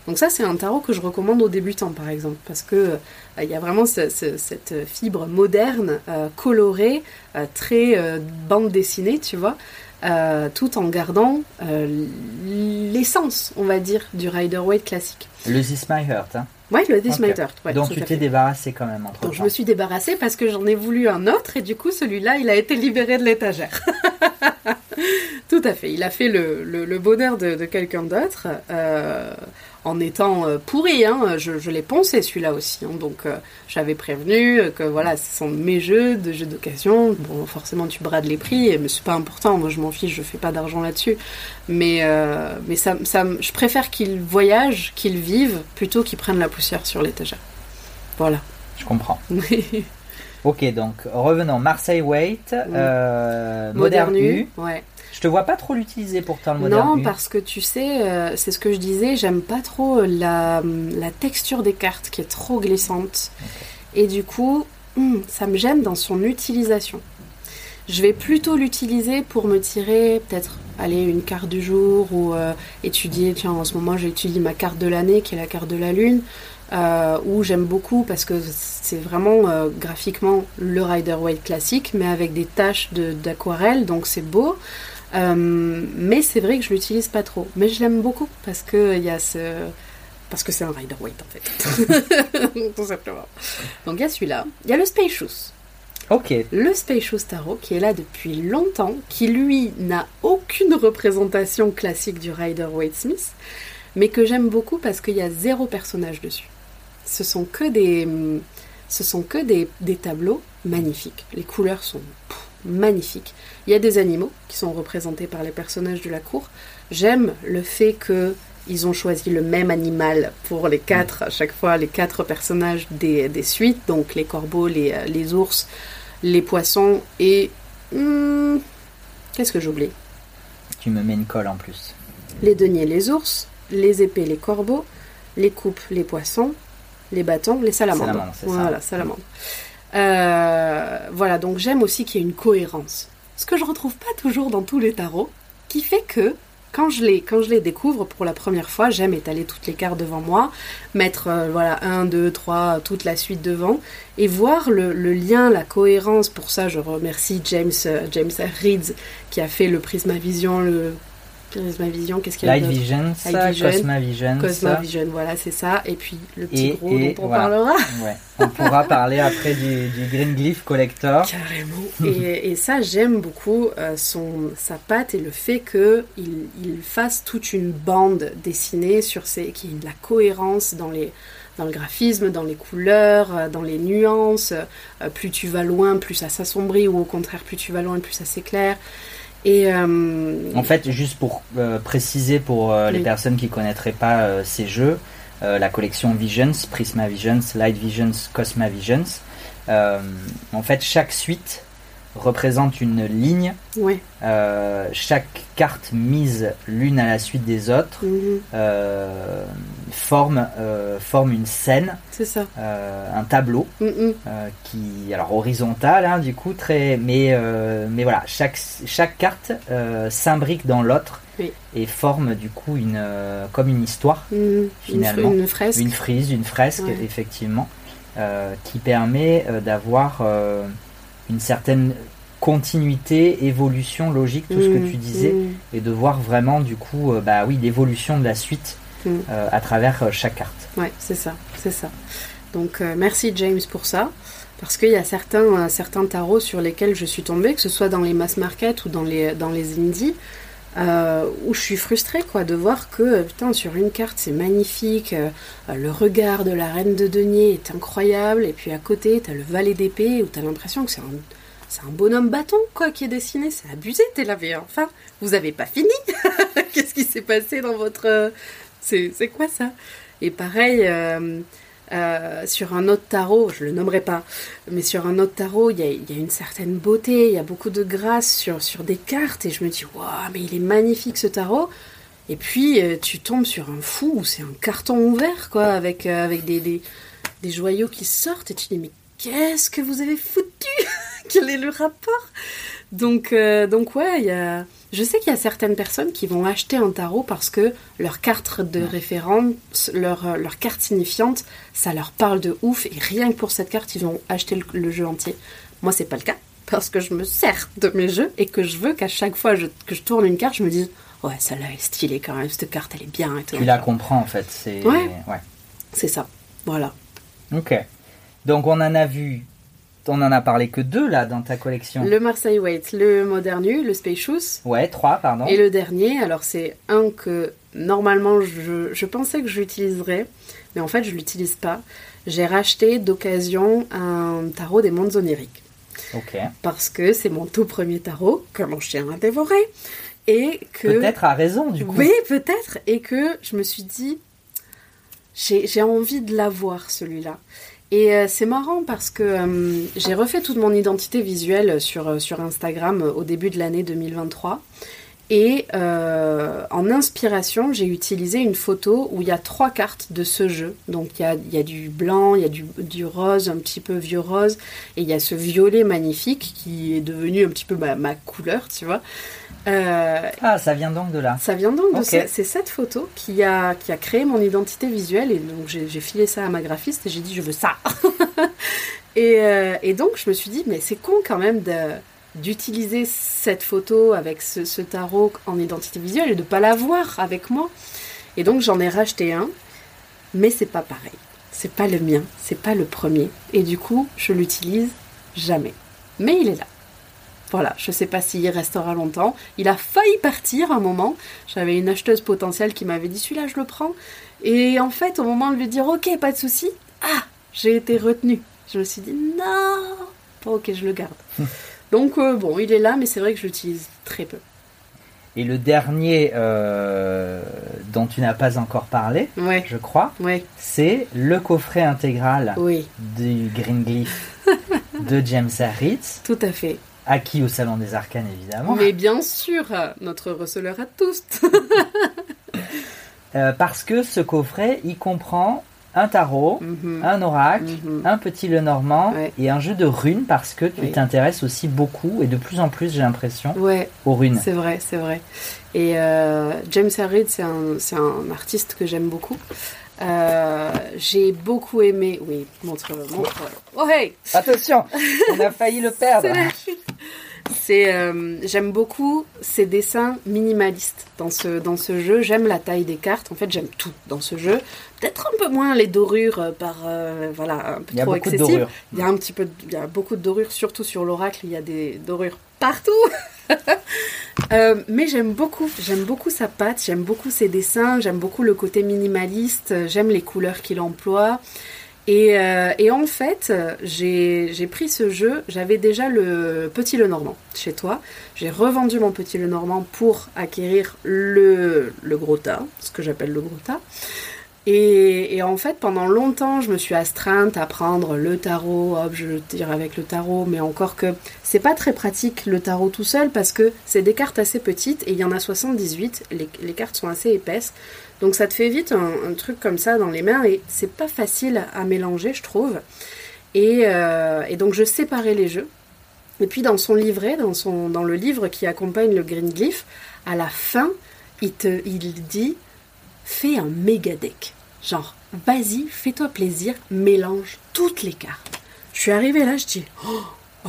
Donc ça, c'est un tarot que je recommande aux débutants, par exemple, parce que y a vraiment cette fibre moderne, colorée, très bande dessinée, tu vois, tout en gardant l'essence, on va dire, du Rider-Waite classique. Le This Might Hurt, hein. Oui, le This Might Hurt. Ouais, donc tu t'es débarrassée quand même entre temps. Donc je me suis débarrassée parce que j'en ai voulu un autre, et du coup, celui-là, il a été libéré de l'étagère. Tout à fait. Il a fait le bonheur de quelqu'un d'autre en étant pourri. Hein. Je l'ai poncé, celui-là aussi. Hein. Donc, j'avais prévenu que voilà, ce sont mes jeux d'occasion. Bon, forcément, tu brades les prix, mais c'est pas important. Moi, je m'en fiche, je fais pas d'argent là-dessus. Mais ça, je préfère qu'ils voyagent, qu'ils vivent, plutôt qu'ils prennent la poussière sur l'étagère. Voilà. Je comprends. Ok, donc revenons. Marseille Waite, Modern U. Ouais. Je te vois pas trop l'utiliser pourtant, le Modern U. Non, parce que tu sais, c'est ce que je disais, j'aime pas trop la texture des cartes qui est trop glissante. Okay. Et du coup, ça me gêne dans son utilisation. Je vais plutôt l'utiliser pour me tirer peut-être une carte du jour, ou étudier. Tiens, en ce moment, j'étudie ma carte de l'année qui est la carte de la lune. Où j'aime beaucoup parce que c'est vraiment graphiquement le Rider-Waite classique, mais avec des taches d'aquarelle, donc c'est beau. Mais c'est vrai que je l'utilise pas trop, mais je l'aime beaucoup parce que c'est un Rider-Waite, en fait. Tout simplement. Donc il y a celui-là, il y a le Spacious Okay. Le Spacious Tarot, qui est là depuis longtemps, qui lui n'a aucune représentation classique du Rider-Waite-Smith, mais que j'aime beaucoup parce qu'il y a zéro personnage dessus. Ce sont que des tableaux magnifiques. Les couleurs sont magnifiques. Il y a des animaux qui sont représentés par les personnages de la cour. J'aime le fait qu'ils ont choisi le même animal pour les quatre, à chaque fois, les quatre personnages des suites, donc les corbeaux, les ours, les poissons et... qu'est-ce que j'oublie ? Tu me mets une colle en plus. Les deniers, les ours, les épées, les corbeaux, les coupes, les poissons, les bâtons, les salamandres. Salamandres. Voilà, donc j'aime aussi qu'il y ait une cohérence. Ce que je retrouve pas toujours dans tous les tarots, qui fait que quand je les découvre pour la première fois, j'aime étaler toutes les cartes devant moi, mettre 1, 2, 3, toute la suite devant, et voir le lien, la cohérence. Pour ça, je remercie James Reeds qui a fait le Prisma Vision, qu'est-ce qu'il y a d'autre ? Light Vision, Cosma Vision, voilà, c'est ça. Et puis le petit dont on parlera. Ouais. On pourra parler après du Green Glyph Collector. Carrément. Et ça, j'aime beaucoup sa patte et le fait qu'il fasse toute une bande dessinée qu'il y ait de la cohérence dans le graphisme, dans les couleurs, dans les nuances. Plus tu vas loin, plus ça s'assombrit, ou au contraire, plus tu vas loin, plus ça s'éclaire. Et en fait, juste pour préciser pour les personnes qui ne connaîtraient pas ces jeux, la collection Visions, Prisma Visions, Light Visions, Cosma Visions, en fait, chaque suite représente une ligne. Oui. Chaque carte mise l'une à la suite des autres forme une scène. C'est ça. Un tableau qui, alors horizontal, hein, du coup, très, mais voilà, chaque carte s'imbrique dans l'autre. Oui. Et forme du coup comme une histoire finalement, une fresque, ouais. Effectivement, qui permet d'avoir une certaine continuité, évolution, logique, tout ce que tu disais, et de voir vraiment du coup l'évolution de la suite à travers chaque carte. Ouais, c'est ça. Donc merci James pour ça, parce qu'il y a certains tarots sur lesquels je suis tombée, que ce soit dans les mass market ou dans les indies, où je suis frustrée de voir que sur une carte c'est magnifique, le regard de la reine de denier est incroyable, et puis à côté t'as le valet d'épée où t'as l'impression que c'est un bonhomme bâton qui est dessiné. C'est abusé, t'es lavé, enfin vous avez pas fini. Qu'est-ce qui s'est passé dans votre... c'est quoi ça? Et pareil sur un autre tarot, je le nommerai pas, mais sur un autre tarot il y a une certaine beauté, il y a beaucoup de grâce sur des cartes, et je me dis waouh, mais il est magnifique ce tarot. Et puis tu tombes sur un fou où c'est un carton ouvert avec des joyaux qui sortent, et tu te dis mais qu'est-ce que vous avez foutu? Quel est le rapport? Donc ouais, je sais qu'il y a certaines personnes qui vont acheter un tarot parce que leur carte de référence, leur carte signifiante, ça leur parle de ouf, et rien que pour cette carte, ils vont acheter le jeu entier. Moi, c'est pas le cas, parce que je me sers de mes jeux et que je veux qu'à chaque fois que je tourne une carte, je me dise « Ouais, celle-là est stylée quand même, cette carte, elle est bien. » Tu la comprends, en fait. C'est... Ouais. Ouais. C'est ça. Voilà. Ok. Donc, on en a parlé que deux là dans ta collection. Le Marseille Waite, le Modern U, le Spacious. Ouais, trois, pardon. Et le dernier, alors c'est un que normalement je pensais que j'utiliserais, mais en fait je l'utilise pas. J'ai racheté d'occasion un tarot des mondes oniriques. Ok. Parce que c'est mon tout premier tarot que mon chien a dévoré, et que peut-être à raison du coup. Oui, peut-être, et que je me suis dit j'ai envie de l'avoir celui-là. Et c'est marrant parce que j'ai refait toute mon identité visuelle sur Instagram au début de l'année 2023. Et en inspiration, j'ai utilisé une photo où il y a trois cartes de ce jeu. Donc il y a du blanc, il y a du rose, un petit peu vieux rose. Et il y a ce violet magnifique qui est devenu un petit peu ma couleur, tu vois. Ah, ça vient donc de là. Ça vient donc de c'est cette photo qui a créé mon identité visuelle. Et donc j'ai filé ça à ma graphiste et j'ai dit je veux ça. Et donc je me suis dit mais c'est con quand même d'utiliser cette photo avec ce tarot en identité visuelle et de pas l'avoir avec moi. Et donc j'en ai racheté un, mais c'est pas pareil, c'est pas le mien, c'est pas le premier, et du coup je l'utilise jamais. mais il est là. Voilà, je ne sais pas s'il restera longtemps. Il a failli partir un moment. J'avais une acheteuse potentielle qui m'avait dit « celui-là, je le prends ». Et en fait, au moment de lui dire « ok, pas de souci », ah, j'ai été retenue. Je me suis dit « non, pas ok, je le garde ». Donc bon, il est là, mais c'est vrai que je l'utilise très peu. Et le dernier dont tu n'as pas encore parlé, ouais, je crois, ouais, c'est le coffret intégral, oui, du Green Glyph de James Harris. Tout à fait. Acquis au Salon des Arcanes, évidemment. Mais bien sûr, notre receleur à tous. Parce que ce coffret, il comprend un tarot, un oracle, un petit Lenormand, ouais, et un jeu de runes, parce que tu, oui, t'intéresses aussi beaucoup, et de plus en plus, j'ai l'impression, ouais, aux runes. C'est vrai, c'est vrai. Et James Harrid, c'est un artiste que j'aime beaucoup. J'ai beaucoup aimé... Oui, montre. Oh, hey! Attention! On a failli le perdre. J'aime beaucoup ces dessins minimalistes dans ce jeu. J'aime la taille des cartes. En fait, j'aime tout dans ce jeu. Peut-être un peu moins les dorures un peu trop excessives. Il y a beaucoup de dorures, surtout sur l'oracle. Il y a des dorures partout. Mais j'aime beaucoup sa patte, j'aime beaucoup ses dessins, j'aime beaucoup le côté minimaliste, j'aime les couleurs qu'il emploie. Et en fait, j'ai pris ce jeu, j'avais déjà le Petit Lenormand chez toi. J'ai revendu mon Petit Lenormand pour acquérir le gros tas, ce que j'appelle le gros tas. Et en fait, pendant longtemps, je me suis astreinte à prendre le tarot, hop, je tire avec le tarot, mais encore que c'est pas très pratique le tarot tout seul, parce que c'est des cartes assez petites, et il y en a 78, les cartes sont assez épaisses, donc ça te fait vite un truc comme ça dans les mains, et c'est pas facile à mélanger, je trouve. Et donc je séparais les jeux, et puis dans son livret, dans le livre qui accompagne le Green Glyph, à la fin, il dit... Fais un méga deck. Genre, vas-y, fais-toi plaisir, mélange toutes les cartes. Je suis arrivée là, je dis, oh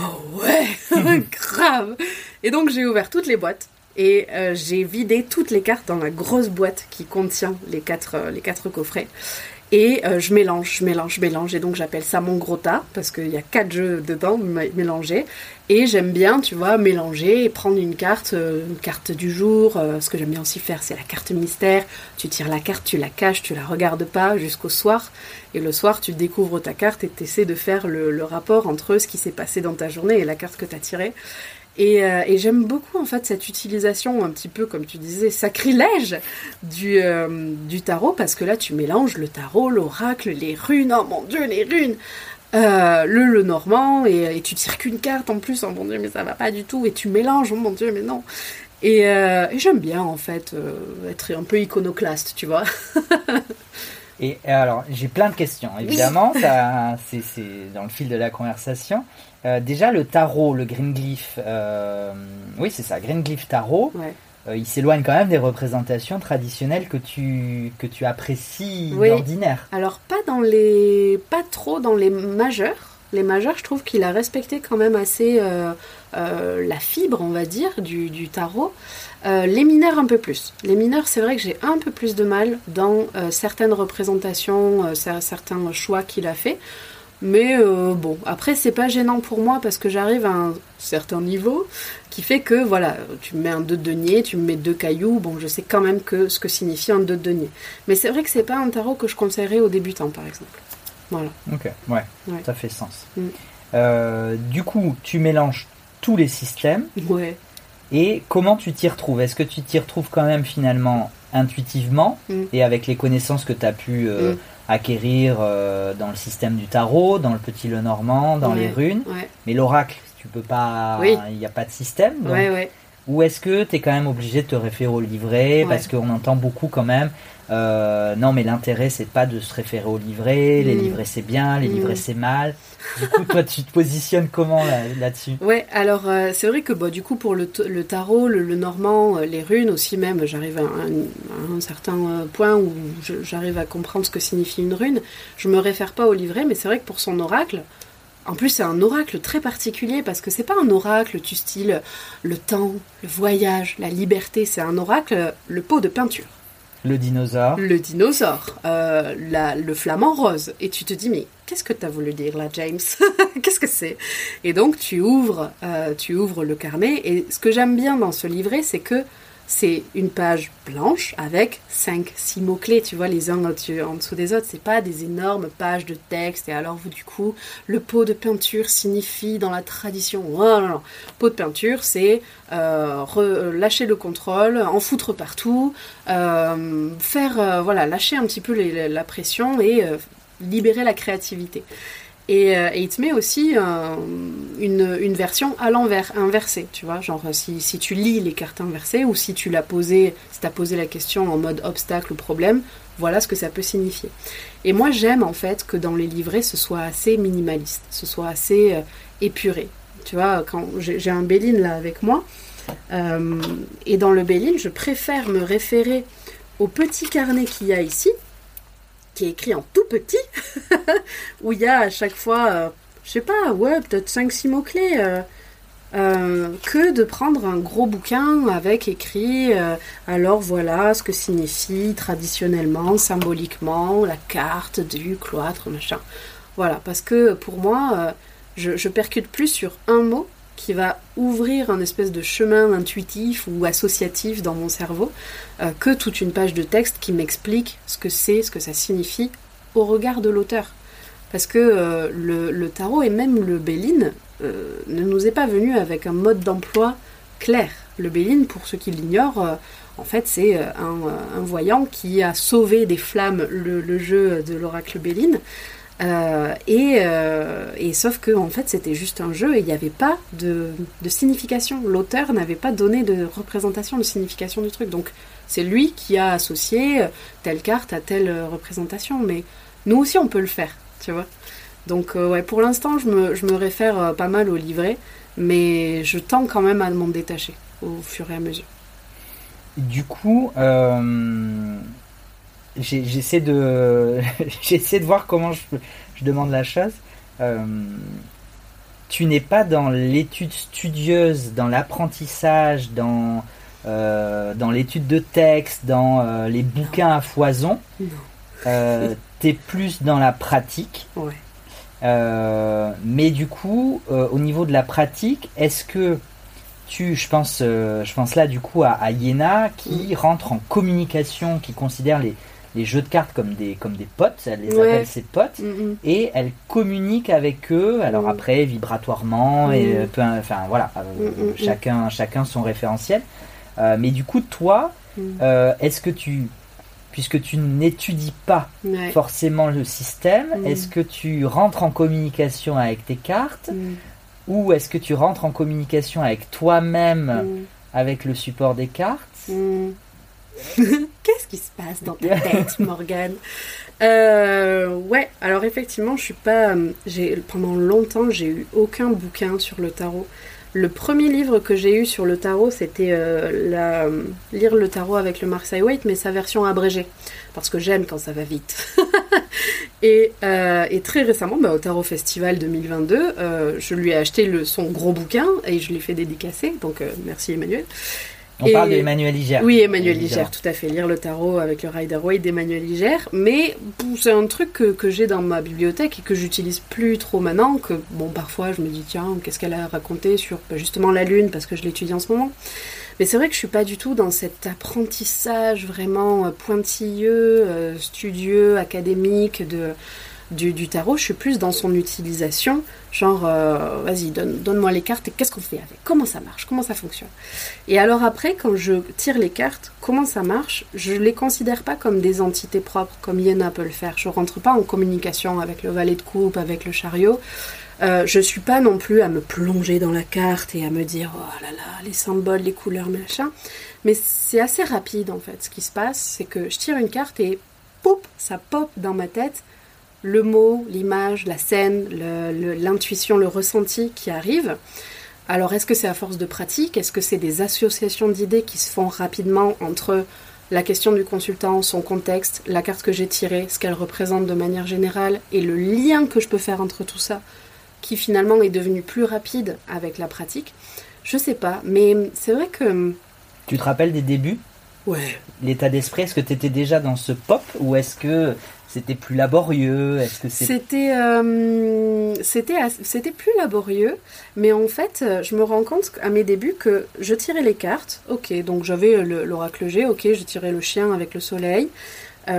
ouais, grave. Et donc, j'ai ouvert toutes les boîtes et j'ai vidé toutes les cartes dans la grosse boîte qui contient les quatre coffrets. Et je mélange. Et donc, j'appelle ça mon gros tas parce qu'il y a 4 jeux dedans mélangés. Et j'aime bien, tu vois, mélanger et prendre une carte du jour. Ce que j'aime bien aussi faire, c'est la carte mystère. Tu tires la carte, tu la caches, tu la regardes pas jusqu'au soir. Et le soir, tu découvres ta carte et tu essaies de faire le rapport entre ce qui s'est passé dans ta journée et la carte que tu as tirée. Et j'aime beaucoup en fait cette utilisation un petit peu, comme tu disais, sacrilège du tarot, parce que là tu mélanges le tarot, l'oracle, les runes, oh mon Dieu les runes, le Lenormand, et tu tires qu'une carte en plus, oh mon Dieu mais ça va pas du tout, et tu mélanges, oh mon Dieu mais non. Et j'aime bien en fait être un peu iconoclaste, tu vois. Et alors j'ai plein de questions, évidemment, oui. c'est dans le fil de la conversation. Déjà le tarot, le Green Glyph, oui c'est ça, Green Glyph tarot, ouais. Il s'éloigne quand même des représentations traditionnelles que tu apprécies, oui, d'ordinaire. Alors pas trop dans les majeurs. Les majeurs, je trouve qu'il a respecté quand même assez la fibre, on va dire, du tarot. Les mineurs, un peu plus. Les mineurs, c'est vrai que j'ai un peu plus de mal dans certaines représentations, certains choix qu'il a fait. Mais bon, après, c'est pas gênant pour moi parce que j'arrive à un certain niveau qui fait que, voilà, tu mets un 2 de denier, tu mets 2 cailloux, bon, je sais quand même ce que signifie un 2 de denier. Mais c'est vrai que c'est pas un tarot que je conseillerais aux débutants, par exemple. Voilà. Ok, ouais, ça fait sens. Du coup, tu mélanges tous les systèmes. Ouais. Et comment tu t'y retrouves? Est-ce que tu t'y retrouves quand même finalement intuitivement et avec les connaissances que tu as pu... acquérir dans le système du tarot, dans le Petit Lenormand, dans, ouais, les runes, ouais, mais l'oracle, tu peux pas, il, oui, n'y a pas de système, donc, ouais, ouais. Ou est-ce que tu es quand même obligé de te référer au livret, ouais, parce qu'on entend beaucoup quand même non mais l'intérêt c'est pas de se référer au livret, les livrets c'est bien, les livrets c'est mal. Du coup toi tu te positionnes comment là-dessus? Ouais, alors c'est vrai que du coup pour le tarot, le Lenormand, les runes aussi, même j'arrive à un certain point où j'arrive à comprendre ce que signifie une rune, je me réfère pas au livret, mais c'est vrai que pour son oracle, en plus, c'est un oracle très particulier parce que c'est pas un oracle du style le temps, le voyage, la liberté, c'est un oracle, le pot de peinture. Le dinosaure. Le dinosaure, le flamant rose. Et tu te dis, mais qu'est-ce que t'as voulu dire là, James? Qu'est-ce que c'est? Et donc, tu ouvres le carnet. Et ce que j'aime bien dans ce livret, c'est que c'est une page blanche avec 5-6 mots-clés, tu vois, les uns en dessous des autres. C'est pas des énormes pages de texte. Et alors, vous, du coup, le pot de peinture signifie dans la tradition... Oh, non, non. Pot de peinture, c'est lâcher le contrôle, en foutre partout, lâcher un petit peu la pression et libérer la créativité. Et il te met aussi une version à l'envers, inversée, tu vois, genre si tu lis les cartes inversées ou si tu l'as posé, si t'as posé la question en mode obstacle ou problème, voilà ce que ça peut signifier. Et moi j'aime en fait que dans les livrets ce soit assez minimaliste, ce soit assez épuré, tu vois, quand j'ai un Belline là avec moi, et dans le Belline je préfère me référer au petit carnet qu'il y a ici, qui est écrit en tout petit, où il y a à chaque fois, peut-être 5-6 mots-clés, que de prendre un gros bouquin avec écrit, alors voilà ce que signifie traditionnellement, symboliquement, la carte du cloître, machin. Voilà, parce que pour moi, je percute plus sur un mot qui va ouvrir un espèce de chemin intuitif ou associatif dans mon cerveau, que toute une page de texte qui m'explique ce que c'est, ce que ça signifie au regard de l'auteur. Parce que le tarot et même le Belline ne nous est pas venu avec un mode d'emploi clair. Le Belline, pour ceux qui l'ignorent, en fait c'est un voyant qui a sauvé des flammes le jeu de l'oracle Belline. Et sauf que en fait c'était juste un jeu et il n'y avait pas de signification. L'auteur n'avait pas donné de représentation, de signification du truc. Donc c'est lui qui a associé telle carte à telle représentation. Mais nous aussi on peut le faire, tu vois. Donc pour l'instant je me réfère pas mal au livret, mais je tends quand même à m'en détacher au fur et à mesure. Du coup... J'essaie de voir comment je demande la chose. Tu n'es pas dans l'étude studieuse, dans l'apprentissage, dans l'étude de texte, dans les bouquins à foison. Non. T'es plus dans la pratique. Ouais. Mais du coup, au niveau de la pratique, est-ce que je pense là du coup à Yéna qui rentre en communication, qui considère les jeux de cartes comme des potes, elle les appelle ses potes, et elle communique avec eux, alors après vibratoirement, et chacun son référentiel, mais du coup toi, est-ce que puisque tu n'étudies pas forcément le système, est-ce que tu rentres en communication avec tes cartes, ou est-ce que tu rentres en communication avec toi-même, avec le support des cartes? Qu'est-ce qui se passe dans ta tête, Morgane? Alors effectivement, pendant longtemps, j'ai eu aucun bouquin sur le tarot. Le premier livre que j'ai eu sur le tarot, c'était Lire le tarot avec le Marseille Waite, mais sa version abrégée, parce que j'aime quand ça va vite. Et très récemment, au Tarot Festival 2022, je lui ai acheté son gros bouquin et je l'ai fait dédicacer, donc merci Emmanuel. On parle d'Emmanuel Ligère. Oui, Emmanuel Ligère, tout à fait. Lire le tarot avec le Rider-Waite d'Emmanuel Ligère. Mais c'est un truc que j'ai dans ma bibliothèque et que j'utilise plus trop maintenant. Que parfois, je me dis, tiens, qu'est-ce qu'elle a raconté sur justement la Lune, parce que je l'étudie en ce moment. Mais c'est vrai que je suis pas du tout dans cet apprentissage vraiment pointilleux, studieux, académique du tarot. Je suis plus dans son utilisation, genre vas-y, donne-moi les cartes et qu'est-ce qu'on fait avec, comment ça marche, comment ça fonctionne. Et alors après, quand je tire les cartes, comment ça marche, je les considère pas comme des entités propres comme Yéna peut le faire. Je rentre pas en communication avec le valet de coupe, avec le chariot. Je suis pas non plus à me plonger dans la carte et à me dire oh là là, les symboles, les couleurs, machin. Mais c'est assez rapide en fait. Ce qui se passe, c'est que je tire une carte et pop, ça pop dans ma tête le mot, l'image, la scène, l'intuition, le ressenti qui arrive. Alors, est-ce que c'est à force de pratique? Est-ce que c'est des associations d'idées qui se font rapidement entre la question du consultant, son contexte, la carte que j'ai tirée, ce qu'elle représente de manière générale, et le lien que je peux faire entre tout ça, qui finalement est devenu plus rapide avec la pratique? Je sais pas, mais c'est vrai que... Tu te rappelles des débuts? ouais. l'état d'esprit, est-ce que tu étais déjà dans ce pop ou est-ce que c'était plus laborieux? Est-ce que c'était plus laborieux, mais en fait, je me rends compte à mes débuts que je tirais les cartes. Ok, donc j'avais l'oracle G, ok, je tirais le chien avec le soleil.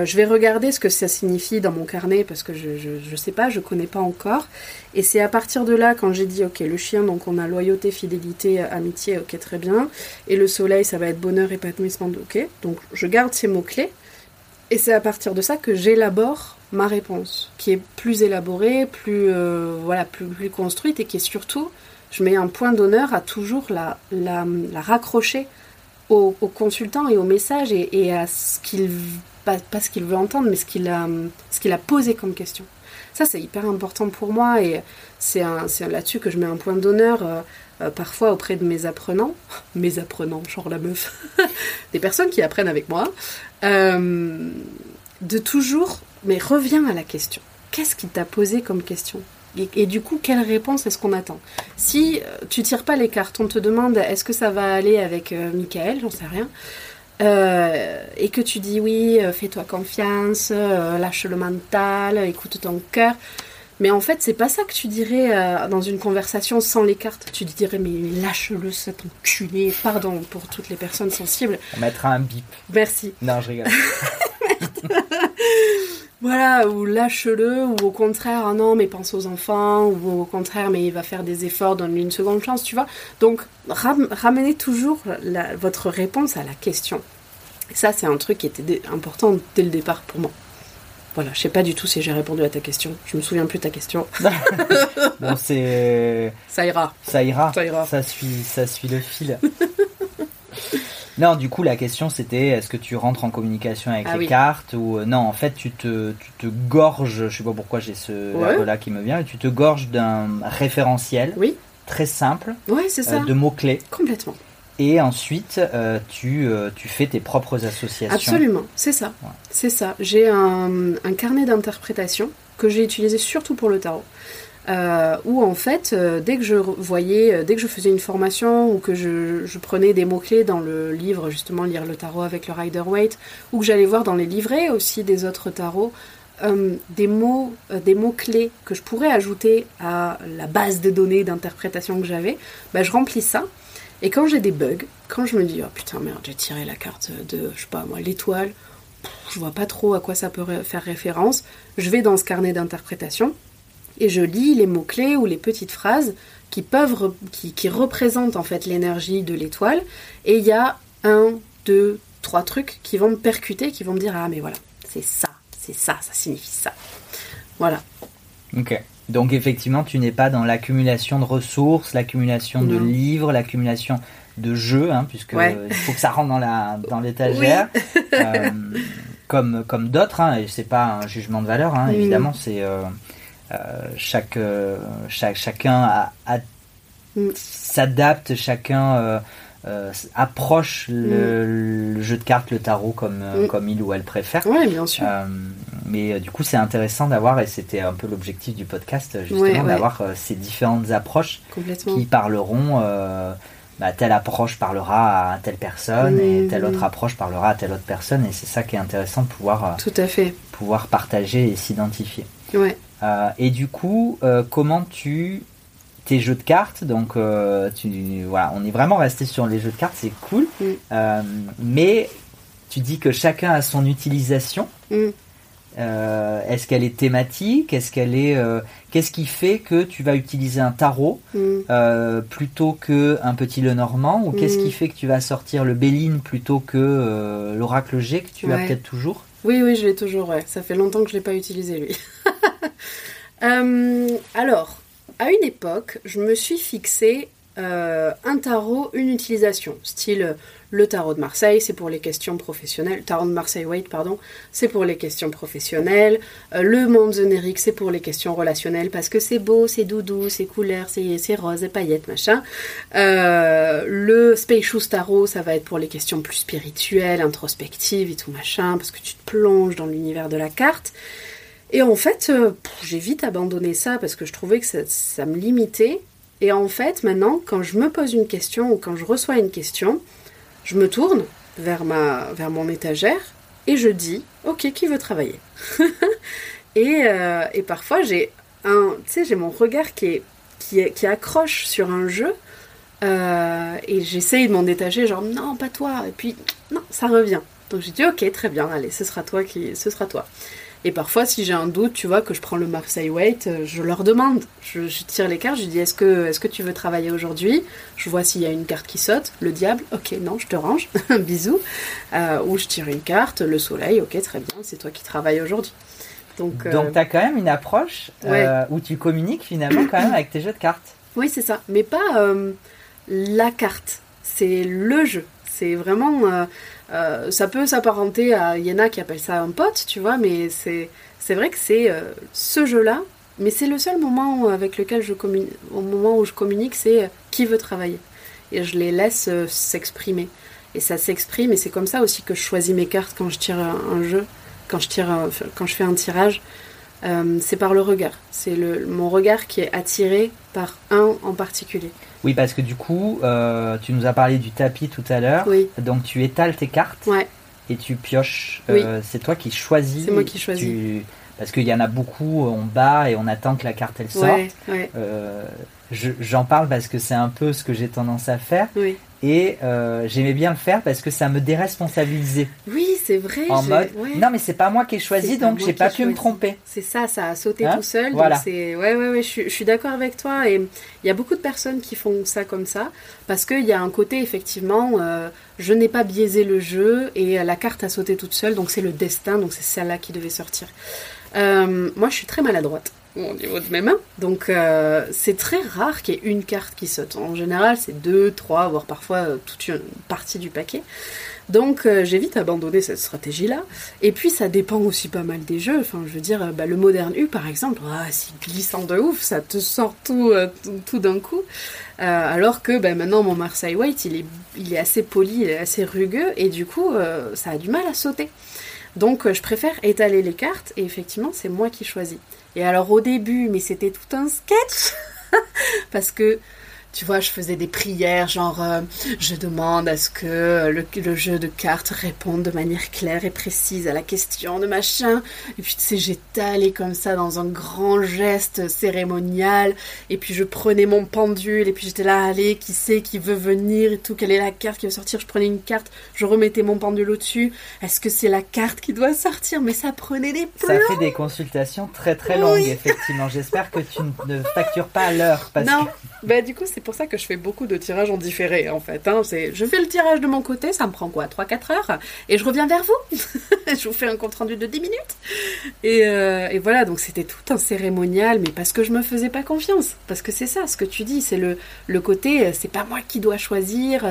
Je vais regarder ce que ça signifie dans mon carnet parce que je sais pas, je connais pas encore. Et c'est à partir de là quand j'ai dit ok le chien donc on a loyauté, fidélité, amitié, ok très bien. Et le soleil ça va être bonheur, épanouissement, ok. Donc je garde ces mots clés et c'est à partir de ça que j'élabore ma réponse qui est plus élaborée, plus construite et qui est surtout je mets un point d'honneur à toujours la raccrocher au consultant et au message et à ce qu'il pas ce qu'il veut entendre, mais ce qu'il a posé comme question. Ça, c'est hyper important pour moi et c'est là-dessus que je mets un point d'honneur parfois auprès de mes apprenants. Mes apprenants, genre la meuf. Des personnes qui apprennent avec moi. De toujours, mais reviens à la question. Qu'est-ce qu'il t'a posé comme question ? Et du coup, quelle réponse est-ce qu'on attend ? Si tu tires pas les cartes, on te demande est-ce que ça va aller avec Michael ? J'en sais rien. Et que tu dis oui, fais-toi confiance, lâche le mental, écoute ton cœur. Mais en fait, c'est pas ça que tu dirais dans une conversation sans les cartes. Tu dirais mais lâche-le, cet enculé. Pardon pour toutes les personnes sensibles. On mettra un bip. Merci. Non, je rigole. Voilà, ou lâche-le, ou au contraire, ah non, mais pense aux enfants, ou au contraire, mais il va faire des efforts, donne-lui une seconde chance, tu vois. Donc, ramenez toujours votre réponse à la question. Et ça, c'est un truc qui était important dès le départ pour moi. Voilà, je sais pas du tout si j'ai répondu à ta question. Je me souviens plus de ta question. Bon, c'est... Ça ira. Ça suit le fil. Non, du coup, la question, c'était est-ce que tu rentres en communication avec les cartes ou non, en fait, tu te gorges, je sais pas pourquoi j'ai ce verbe-là qui me vient, mais tu te gorges d'un référentiel très simple c'est ça. De mots-clés. Complètement. Et ensuite, tu fais tes propres associations. Absolument, c'est ça. Ouais. C'est ça. J'ai un carnet d'interprétation que j'ai utilisé surtout pour le tarot. Où en fait, dès que je faisais une formation ou que je prenais des mots-clés dans le livre, justement, lire le tarot avec le Rider-Waite, ou que j'allais voir dans les livrets aussi des autres tarots, des mots-clés que je pourrais ajouter à la base de données d'interprétation que j'avais, bah, je remplis ça. Et quand j'ai des bugs, quand je me dis « Oh putain, merde, j'ai tiré la carte de, je sais pas moi, l'étoile, je vois pas trop à quoi ça peut faire référence », je vais dans ce carnet d'interprétation. Et je lis les mots-clés ou les petites phrases qui représentent en fait l'énergie de l'étoile. Et il y a 1, 2, 3 trucs qui vont me percuter, qui vont me dire « Ah, mais voilà, c'est ça signifie ça. » Voilà. Ok. Donc, effectivement, tu n'es pas dans l'accumulation de ressources, l'accumulation de livres, l'accumulation de jeux, hein, puisque il faut que ça rentre dans l'étagère. Oui. Comme d'autres, hein, et c'est pas un jugement de valeur, hein, évidemment, c'est... chacun s'adapte, chacun approche le jeu de cartes, le tarot comme il ou elle préfère. Oui, bien sûr. Mais du coup, c'est intéressant d'avoir, et c'était un peu l'objectif du podcast, justement, d'avoir ces différentes approches qui parleront... telle approche parlera à telle personne et telle autre approche parlera à telle autre personne. Et c'est ça qui est intéressant de pouvoir, pouvoir partager et s'identifier. Ouais. Et du coup, comment tes jeux de cartes, donc on est vraiment resté sur les jeux de cartes, c'est cool. Mais tu dis que chacun a son utilisation. Est-ce qu'elle est thématique ? Est-ce qu'elle est Qu'est-ce qui fait que tu vas utiliser un tarot plutôt que un petit Lenormand ? Ou qu'est-ce qui fait que tu vas sortir le Belline plutôt que l'oracle G que tu as peut-être toujours ? Oui, je l'ai toujours. Ouais. Ça fait longtemps que je l'ai pas utilisé lui. Alors, à une époque, je me suis fixée un tarot, une utilisation, style le tarot de Marseille, c'est pour les questions professionnelles, le tarot de Marseille Waite, pardon, c'est pour les questions professionnelles, le monde onirique, c'est pour les questions relationnelles, parce que c'est beau, c'est doudou, c'est couleur, c'est rose, c'est paillettes, machin. Le Spacious Tarot, ça va être pour les questions plus spirituelles, introspectives et tout machin, parce que tu te plonges dans l'univers de la carte. Et en fait, j'ai vite abandonné ça, parce que je trouvais que ça me limitait. Et en fait, maintenant, quand je me pose une question ou quand je reçois une question, je me tourne vers mon étagère et je dis « Ok, qui veut travailler ?» et parfois, j'ai mon regard qui accroche sur un jeu et j'essaye de m'en détacher, genre « Non, pas toi !» Et puis « Non, ça revient !» Donc j'ai dit « Ok, très bien, allez, ce sera toi !» Et parfois, si j'ai un doute, tu vois, que je prends le Marseille Waite, je leur demande, je tire les cartes, je dis, est-ce que tu veux travailler aujourd'hui? Je vois s'il y a une carte qui saute, le diable, ok, non, je te range, bisous. Ou je tire une carte, le soleil, ok, très bien, c'est toi qui travailles aujourd'hui. Donc tu as quand même une approche où tu communiques finalement quand même avec tes jeux de cartes. Oui, c'est ça, mais pas la carte, c'est le jeu, c'est vraiment... ça peut s'apparenter à Yéna qui appelle ça un pote, tu vois, mais c'est vrai que c'est ce jeu-là, mais c'est le seul moment avec lequel je communique, au moment où je communique, c'est qui veut travailler. Et je les laisse s'exprimer. Et ça s'exprime, et c'est comme ça aussi que je choisis mes cartes quand je tire un jeu, quand je fais un tirage. C'est par le regard. C'est mon regard qui est attiré par un en particulier. Oui, parce que du coup, tu nous as parlé du tapis tout à l'heure. Oui. Donc tu étales tes cartes et tu pioches. Oui. C'est toi qui choisis. C'est moi qui choisis. Parce qu'il y en a beaucoup, on bat et on attend que la carte elle sorte. Ouais. J'en parle parce que c'est un peu ce que j'ai tendance à faire. Oui. Et j'aimais bien le faire parce que ça me déresponsabilisait. Oui, c'est vrai. En mode, non mais c'est pas moi qui ai choisi, donc j'ai pas pu me tromper. C'est ça, ça a sauté tout seul. Voilà. Donc c'est... Ouais, je suis d'accord avec toi. Et il y a beaucoup de personnes qui font ça comme ça parce qu'il y a un côté, effectivement, je n'ai pas biaisé le jeu et la carte a sauté toute seule, donc c'est le destin, donc c'est celle-là qui devait sortir. Moi, je suis très maladroite au niveau de mes mains, donc c'est très rare qu'il y ait une carte qui saute. En général, c'est 2, 3, voire parfois toute une partie du paquet. Donc j'ai vite abandonné cette stratégie-là. Et puis ça dépend aussi pas mal des jeux. Enfin, je veux dire, le Modern U par exemple, c'est glissant de ouf, ça te sort tout d'un coup. Alors que maintenant mon Marseille Waite, il est assez poli, il est assez rugueux, et du coup ça a du mal à sauter. Donc je préfère étaler les cartes et effectivement c'est moi qui choisis. Et alors au début, mais c'était tout un sketch parce que tu vois, je faisais des prières, genre je demande à ce que le jeu de cartes réponde de manière claire et précise à la question de machin. Et puis tu sais, j'étalais comme ça dans un grand geste cérémonial. Et puis je prenais mon pendule et puis j'étais là, allez, qui sait, qui veut venir et tout, quelle est la carte qui veut sortir? Je prenais une carte, je remettais mon pendule au-dessus. Est-ce que c'est la carte qui doit sortir? Mais ça prenait des plombs. Ça fait des consultations très très longues, effectivement. J'espère que tu ne factures pas à l'heure. Du coup, c'est pour ça que je fais beaucoup de tirages en différé, en fait. Je fais le tirage de mon côté, ça me prend 3-4 heures, et je reviens vers vous. Je vous fais un compte-rendu de 10 minutes. Et voilà, donc c'était tout un cérémonial, mais parce que je me faisais pas confiance. Parce que c'est ça, ce que tu dis, c'est le côté, c'est pas moi qui dois choisir,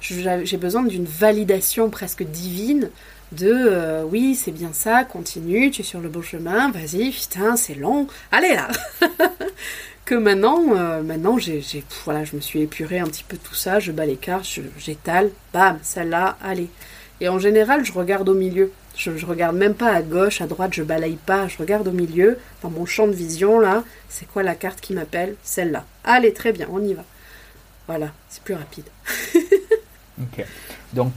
j'ai besoin d'une validation presque divine de oui, c'est bien ça, continue, tu es sur le bon chemin, vas-y, putain, c'est long, allez là. Que maintenant voilà, je me suis épurée un petit peu tout ça, je bats les cartes, j'étale, bam, celle-là, allez. Et en général, je regarde au milieu. Je regarde même pas à gauche, à droite, je balaye pas, je regarde au milieu, dans mon champ de vision, là, c'est quoi la carte qui m'appelle? Celle-là. Allez, très bien, on y va. Voilà, c'est plus rapide. Ok. Donc,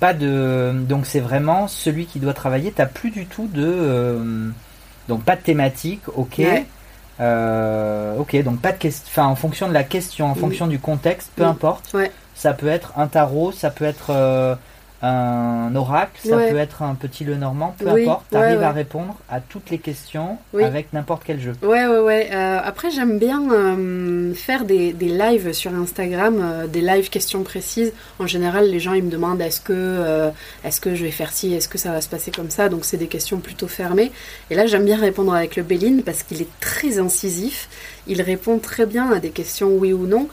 donc c'est vraiment celui qui doit travailler, t'as plus du tout de... Donc, pas de thématique, ok. Ouais. Ok, donc pas de question, enfin en fonction de la question, en fonction du contexte, peu importe. Ouais. Ça peut être un tarot, ça peut être un oracle, ça peut être un petit Lenormand, peu importe. T'arrives à répondre à toutes les questions avec n'importe quel jeu. Ouais. Après, j'aime bien faire des lives sur Instagram, des lives questions précises. En général, les gens ils me demandent est-ce que je vais faire ci, est-ce que ça va se passer comme ça. Donc c'est des questions plutôt fermées. Et là, j'aime bien répondre avec le Belline parce qu'il est très incisif. Il répond très bien à des questions oui ou non.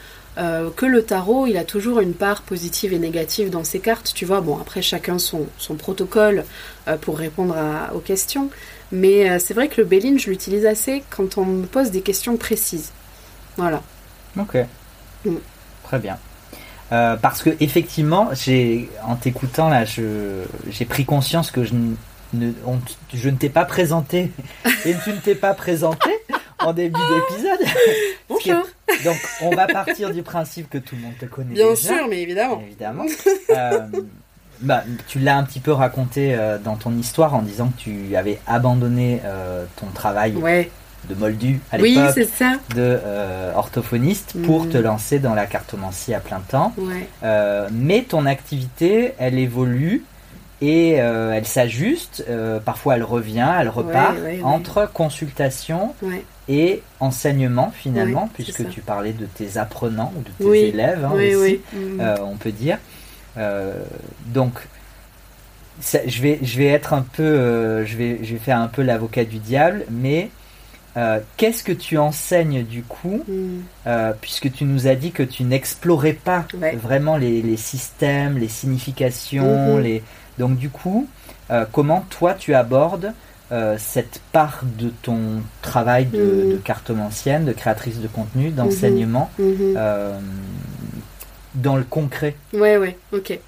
Que le tarot, il a toujours une part positive et négative dans ses cartes, tu vois. Bon, après, chacun son protocole pour répondre aux questions. Mais c'est vrai que le Belline, je l'utilise assez quand on me pose des questions précises. Voilà. Ok. Très bien. Parce que, effectivement, en t'écoutant, là, j'ai pris conscience que je ne t'ai pas présenté et tu ne t'es pas présenté en début d'épisode. Bonjour. Donc, on va partir du principe que tout le monde te connaît. Bien sûr, mais évidemment. Bah, tu l'as un petit peu raconté dans ton histoire en disant que tu avais abandonné ton travail de moldu à l'époque, de orthophoniste, pour te lancer dans la cartomancie à plein temps. Mais ton activité, elle évolue et elle s'ajuste. Parfois, elle revient, elle repart entre consultation et enseignement finalement, puisque tu parlais de tes apprenants ou de tes élèves aussi, on peut dire. Donc, ça, je vais être un peu, je vais faire un peu l'avocat du diable, mais qu'est-ce que tu enseignes du coup, puisque tu nous as dit que tu n'explorais pas vraiment les systèmes, les significations, donc du coup, comment toi tu abordes cette part de ton travail de cartomancienne, de créatrice de contenu, d'enseignement dans le concret? Ok.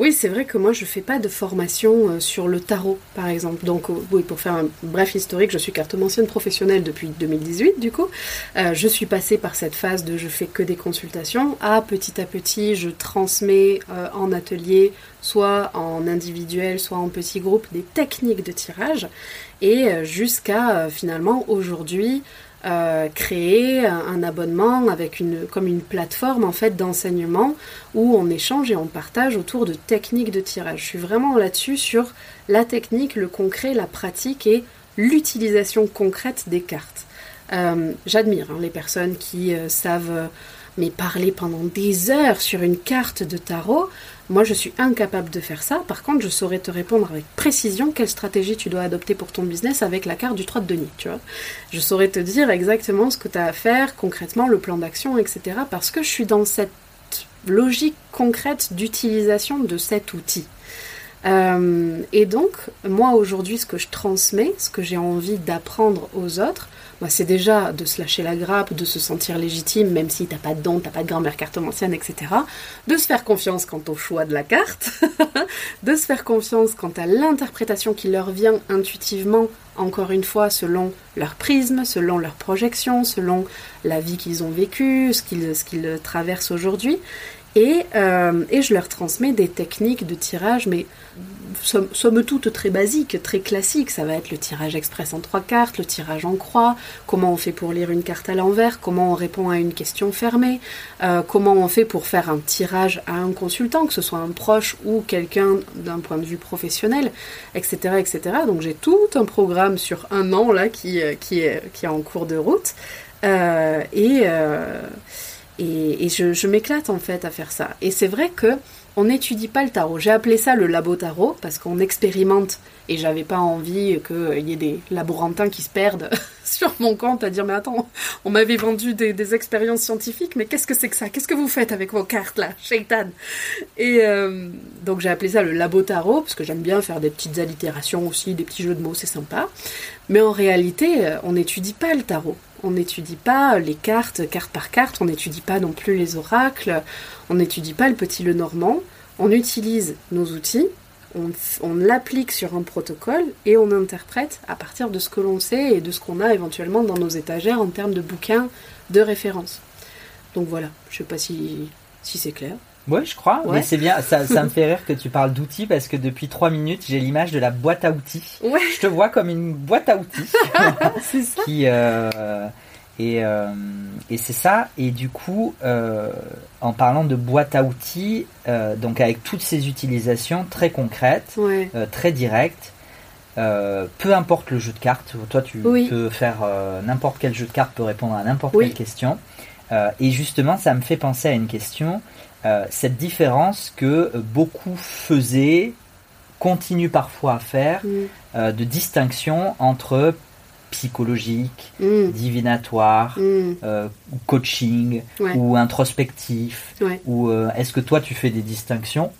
Oui, c'est vrai que moi, je ne fais pas de formation sur le tarot, par exemple. Donc, pour faire un bref historique, je suis cartomancienne professionnelle depuis 2018, du coup. Je suis passée par cette phase de « je fais que des consultations » à petit, je transmets en atelier, soit en individuel, soit en petit groupe, des techniques de tirage. Et jusqu'à, finalement, aujourd'hui... créer un abonnement avec comme une plateforme en fait d'enseignement où on échange et on partage autour de techniques de tirage. Je suis vraiment là-dessus sur la technique, le concret, la pratique et l'utilisation concrète des cartes. J'admire les personnes qui savent mais parler pendant des heures sur une carte de tarot. Moi, je suis incapable de faire ça. Par contre, je saurais te répondre avec précision quelle stratégie tu dois adopter pour ton business avec la carte du 3 de denier, tu vois. Je saurais te dire exactement ce que tu as à faire, concrètement, le plan d'action, etc. Parce que je suis dans cette logique concrète d'utilisation de cet outil. Et donc, moi, aujourd'hui, ce que je transmets, ce que j'ai envie d'apprendre aux autres... Bah, c'est déjà de se lâcher la grappe, de se sentir légitime, même si t'as pas de don, t'as pas de grand-mère cartomancienne, etc. De se faire confiance quant au choix de la carte, de se faire confiance quant à l'interprétation qui leur vient intuitivement, encore une fois, selon leur prisme, selon leur projection, selon la vie qu'ils ont vécue, ce qu'ils traversent aujourd'hui. Et je leur transmets des techniques de tirage, mais... somme toute très basique, très classique. Ça va être le tirage express en 3 cartes, le tirage en croix, comment on fait pour lire une carte à l'envers, comment on répond à une question fermée, comment on fait pour faire un tirage à un consultant, que ce soit un proche ou quelqu'un d'un point de vue professionnel, etc. etc. Donc j'ai tout un programme sur 1 an là, qui est en cours de route et je m'éclate en fait à faire ça. Et c'est vrai que on n'étudie pas le tarot. J'ai appelé ça le labo tarot parce qu'on expérimente et j'avais pas envie qu'il y ait des laborantins qui se perdent sur mon compte à dire « Mais attends, on m'avait vendu des expériences scientifiques, mais qu'est-ce que c'est que ça? Qu'est-ce que vous faites avec vos cartes là, Shaitan ?» Et donc j'ai appelé ça le labo tarot parce que j'aime bien faire des petites allitérations aussi, des petits jeux de mots, c'est sympa. Mais en réalité, on n'étudie pas le tarot. On n'étudie pas les cartes, carte par carte. On n'étudie pas non plus les oracles. On n'étudie pas le petit Lenormand. On utilise nos outils, on l'applique sur un protocole et on interprète à partir de ce que l'on sait et de ce qu'on a éventuellement dans nos étagères en termes de bouquins de référence. Donc voilà, je ne sais pas si c'est clair. Oui, je crois, mais c'est bien, ça me fait rire que tu parles d'outils parce que depuis 3 minutes, j'ai l'image de la boîte à outils. Ouais. Je te vois comme une boîte à outils. C'est ça. Et c'est ça. Et du coup, en parlant de boîte à outils, donc avec toutes ces utilisations très concrètes, très directes, peu importe le jeu de cartes, toi tu peux faire n'importe quel jeu de cartes, peut répondre à n'importe quelle question. Et justement, ça me fait penser à une question... cette différence que beaucoup faisaient, continuent parfois à faire, de distinction entre psychologique, divinatoire, coaching ou introspectif, ou est-ce que toi tu fais des distinctions?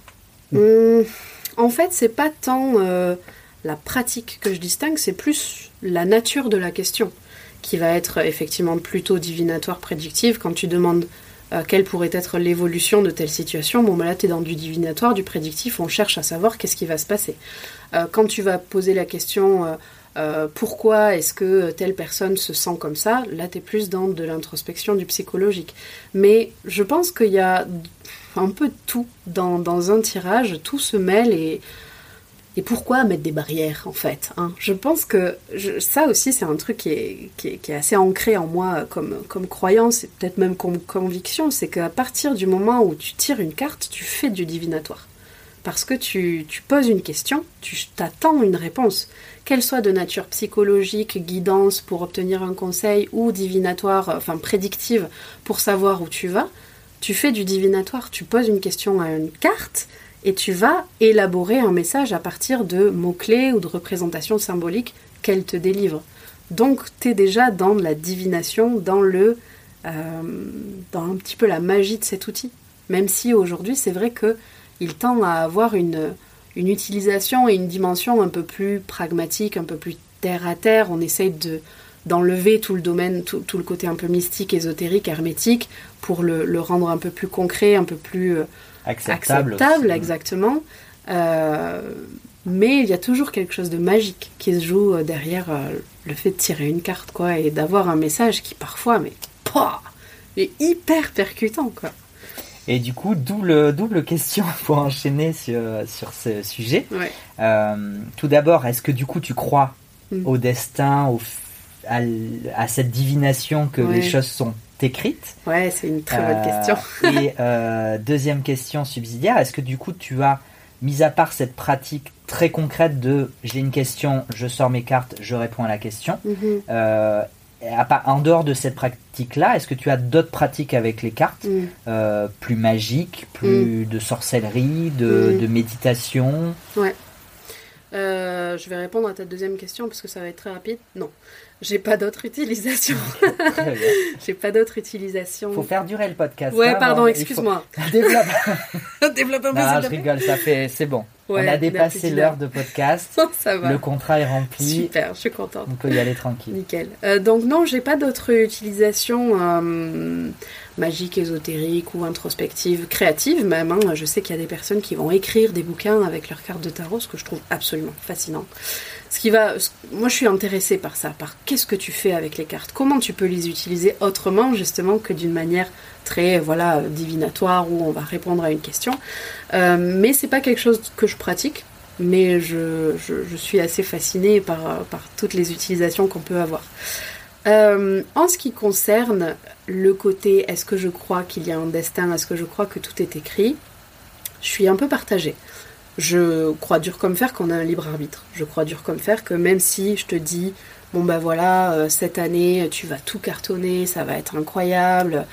En fait, c'est pas tant la pratique que je distingue, c'est plus la nature de la question qui va être effectivement plutôt divinatoire, prédictive. Quand tu demandes quelle pourrait être l'évolution de telle situation. Bon, ben là, tu es dans du divinatoire, du prédictif, on cherche à savoir qu'est-ce qui va se passer. Quand tu vas poser la question pourquoi est-ce que telle personne se sent comme ça, là, tu es plus dans de l'introspection, du psychologique. Mais je pense qu'il y a un peu de tout dans un tirage, tout se mêle et pourquoi mettre des barrières, en fait, hein ? Je pense que ça aussi, c'est un truc qui est assez ancré en moi comme croyance, et peut-être même comme conviction, c'est qu'à partir du moment où tu tires une carte, tu fais du divinatoire. Parce que tu poses une question, tu t'attends une réponse, qu'elle soit de nature psychologique, guidance pour obtenir un conseil, ou divinatoire, enfin prédictive, pour savoir où tu vas, tu fais du divinatoire, tu poses une question à une carte, et tu vas élaborer un message à partir de mots-clés ou de représentations symboliques qu'elle te délivre. Donc, tu es déjà dans la divination, dans un petit peu la magie de cet outil. Même si aujourd'hui, c'est vrai qu'il tend à avoir une utilisation et une dimension un peu plus pragmatique, un peu plus terre-à-terre. On essaye d'enlever tout le domaine, tout le côté un peu mystique, ésotérique, hermétique, pour le rendre un peu plus concret, un peu plus... Acceptable, exactement. Mais il y a toujours quelque chose de magique qui se joue derrière le fait de tirer une carte, quoi, et d'avoir un message qui parfois, est hyper percutant, quoi. Et du coup, double question pour enchaîner sur ce sujet. Ouais. Tout d'abord, est-ce que du coup tu crois au destin, à cette divination que les choses sont écrites? Ouais, c'est une très bonne question. Et deuxième question subsidiaire, est-ce que du coup tu as, mis à part cette pratique très concrète de j'ai une question, je sors mes cartes, je réponds à la question, en dehors de cette pratique-là, est-ce que tu as d'autres pratiques avec les cartes, plus magiques, plus de sorcellerie, de méditation? Ouais. Je vais répondre à ta deuxième question parce que ça va être très rapide. Non, j'ai pas d'autre utilisation. J'ai pas d'autre utilisation. Faut faire durer le podcast. Ouais, pardon, excuse-moi. Développe un peu. Non, je rigole, ça fait, c'est bon. Ouais, on a dépassé l'heure de podcast. Ça va. Le contrat est rempli. Super, je suis contente. On peut y aller tranquille. Nickel. Donc non, j'ai pas d'autre utilisation magique, ésotérique ou introspective, créative même. Hein. Je sais qu'il y a des personnes qui vont écrire des bouquins avec leurs cartes de tarot, ce que je trouve absolument fascinant. Moi, je suis intéressée par ça, par qu'est-ce que tu fais avec les cartes, comment tu peux les utiliser autrement, justement, que d'une manière très, divinatoire, où on va répondre à une question. Mais c'est pas quelque chose que je pratique, mais je suis assez fascinée par toutes les utilisations qu'on peut avoir. En ce qui concerne le côté, est-ce que je crois qu'il y a un destin, est-ce que je crois que tout est écrit, je suis un peu partagée. Je crois dur comme fer qu'on a un libre arbitre. Je crois dur comme fer que même si je te dis cette année tu vas tout cartonner, ça va être incroyable,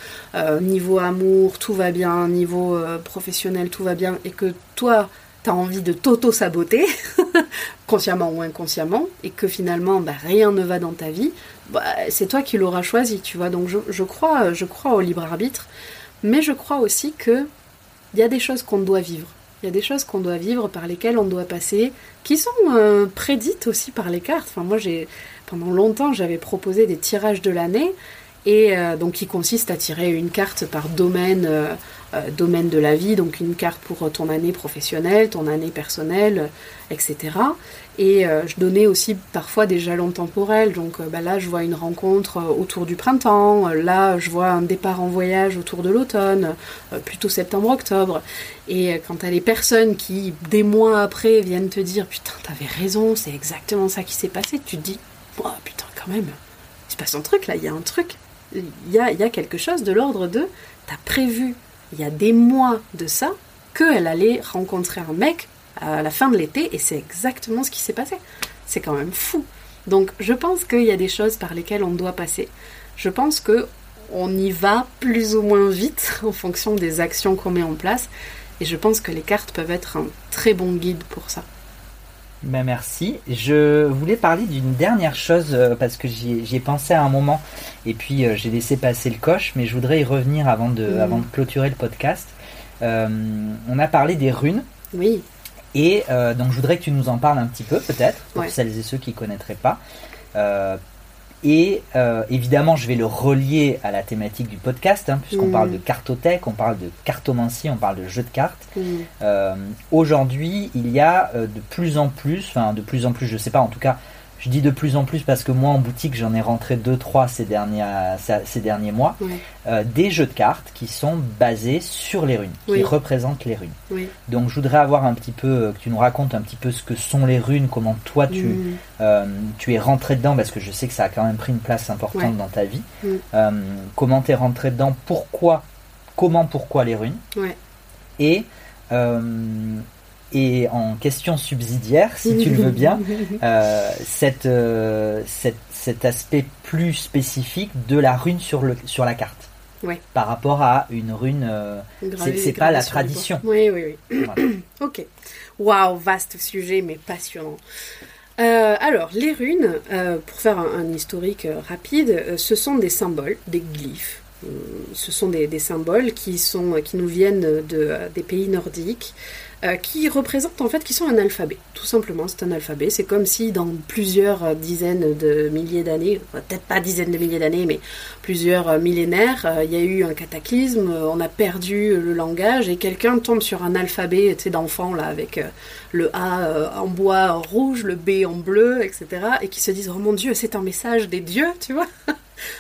niveau amour tout va bien, niveau professionnel tout va bien, et que toi t'as envie de t'auto-saboter consciemment ou inconsciemment, et que finalement rien ne va dans ta vie, c'est toi qui l'auras choisi, tu vois. Donc je crois au libre arbitre, mais je crois aussi que il y a des choses qu'on doit vivre. Il y a des choses qu'on doit vivre, par lesquelles on doit passer, qui sont prédites aussi par les cartes. Enfin, moi, pendant longtemps, j'avais proposé des tirages de l'année, et donc qui consistent à tirer une carte par domaine de la vie, donc une carte pour ton année professionnelle, ton année personnelle, etc. Et je donnais aussi parfois des jalons temporels, donc là je vois une rencontre autour du printemps, là je vois un départ en voyage autour de l'automne, plutôt septembre-octobre. Et quand t'as les personnes qui, des mois après, viennent te dire « Putain, t'avais raison, c'est exactement ça qui s'est passé », tu te dis « Oh putain, quand même, il se passe un truc là, il y a un truc, il y a quelque chose de l'ordre de « T'as prévu, il y a des mois de ça, qu'elle allait rencontrer un mec ». À la fin de l'été, et c'est exactement ce qui s'est passé. C'est quand même fou. Donc je pense qu'il y a des choses par lesquelles on doit passer. Je pense qu'on y va plus ou moins vite en fonction des actions qu'on met en place, et je pense que les cartes peuvent être un très bon guide pour ça. Ben merci. Je voulais parler d'une dernière chose parce que j'y ai pensé à un moment et puis j'ai laissé passer le coche, mais je voudrais y revenir avant de clôturer le podcast. On a parlé des runes. Oui. Et donc je voudrais que tu nous en parles un petit peu, peut-être, pour celles et ceux qui ne connaîtraient pas. Et évidemment, je vais le relier à la thématique du podcast, hein, puisqu'on parle de cartothèque, on parle de cartomancie, on parle de jeu de cartes. Aujourd'hui, il y a de plus en plus, je sais pas, en tout cas, je dis de plus en plus parce que moi, en boutique, j'en ai rentré 2-3 ces derniers mois, des jeux de cartes qui sont basés sur les runes, qui représentent les runes. Donc, je voudrais avoir un petit peu, que tu nous racontes un petit peu ce que sont les runes, comment toi, tu es rentré dedans, parce que je sais que ça a quand même pris une place importante dans ta vie. Comment tu es rentré dedans, pourquoi les runes, et en question subsidiaire, si tu le veux bien, cet aspect plus spécifique de la rune sur la carte, par rapport à une rune, c'est pas la tradition. Oui. Voilà. Ok. Waouh, vaste sujet, mais passionnant. Alors, les runes, pour faire un historique rapide, ce sont des symboles, des glyphes. Ce sont des symboles qui nous viennent des pays nordiques, qui représentent en fait, qui sont un alphabet. Tout simplement, c'est un alphabet. C'est comme si dans plusieurs dizaines de milliers d'années, peut-être pas dizaines de milliers d'années, mais plusieurs millénaires, il y a eu un cataclysme, on a perdu le langage et quelqu'un tombe sur un alphabet, tu sais, d'enfant, là, avec le A en bois en rouge, le B en bleu, etc. Et qui se disent, oh mon Dieu, c'est un message des dieux, tu vois.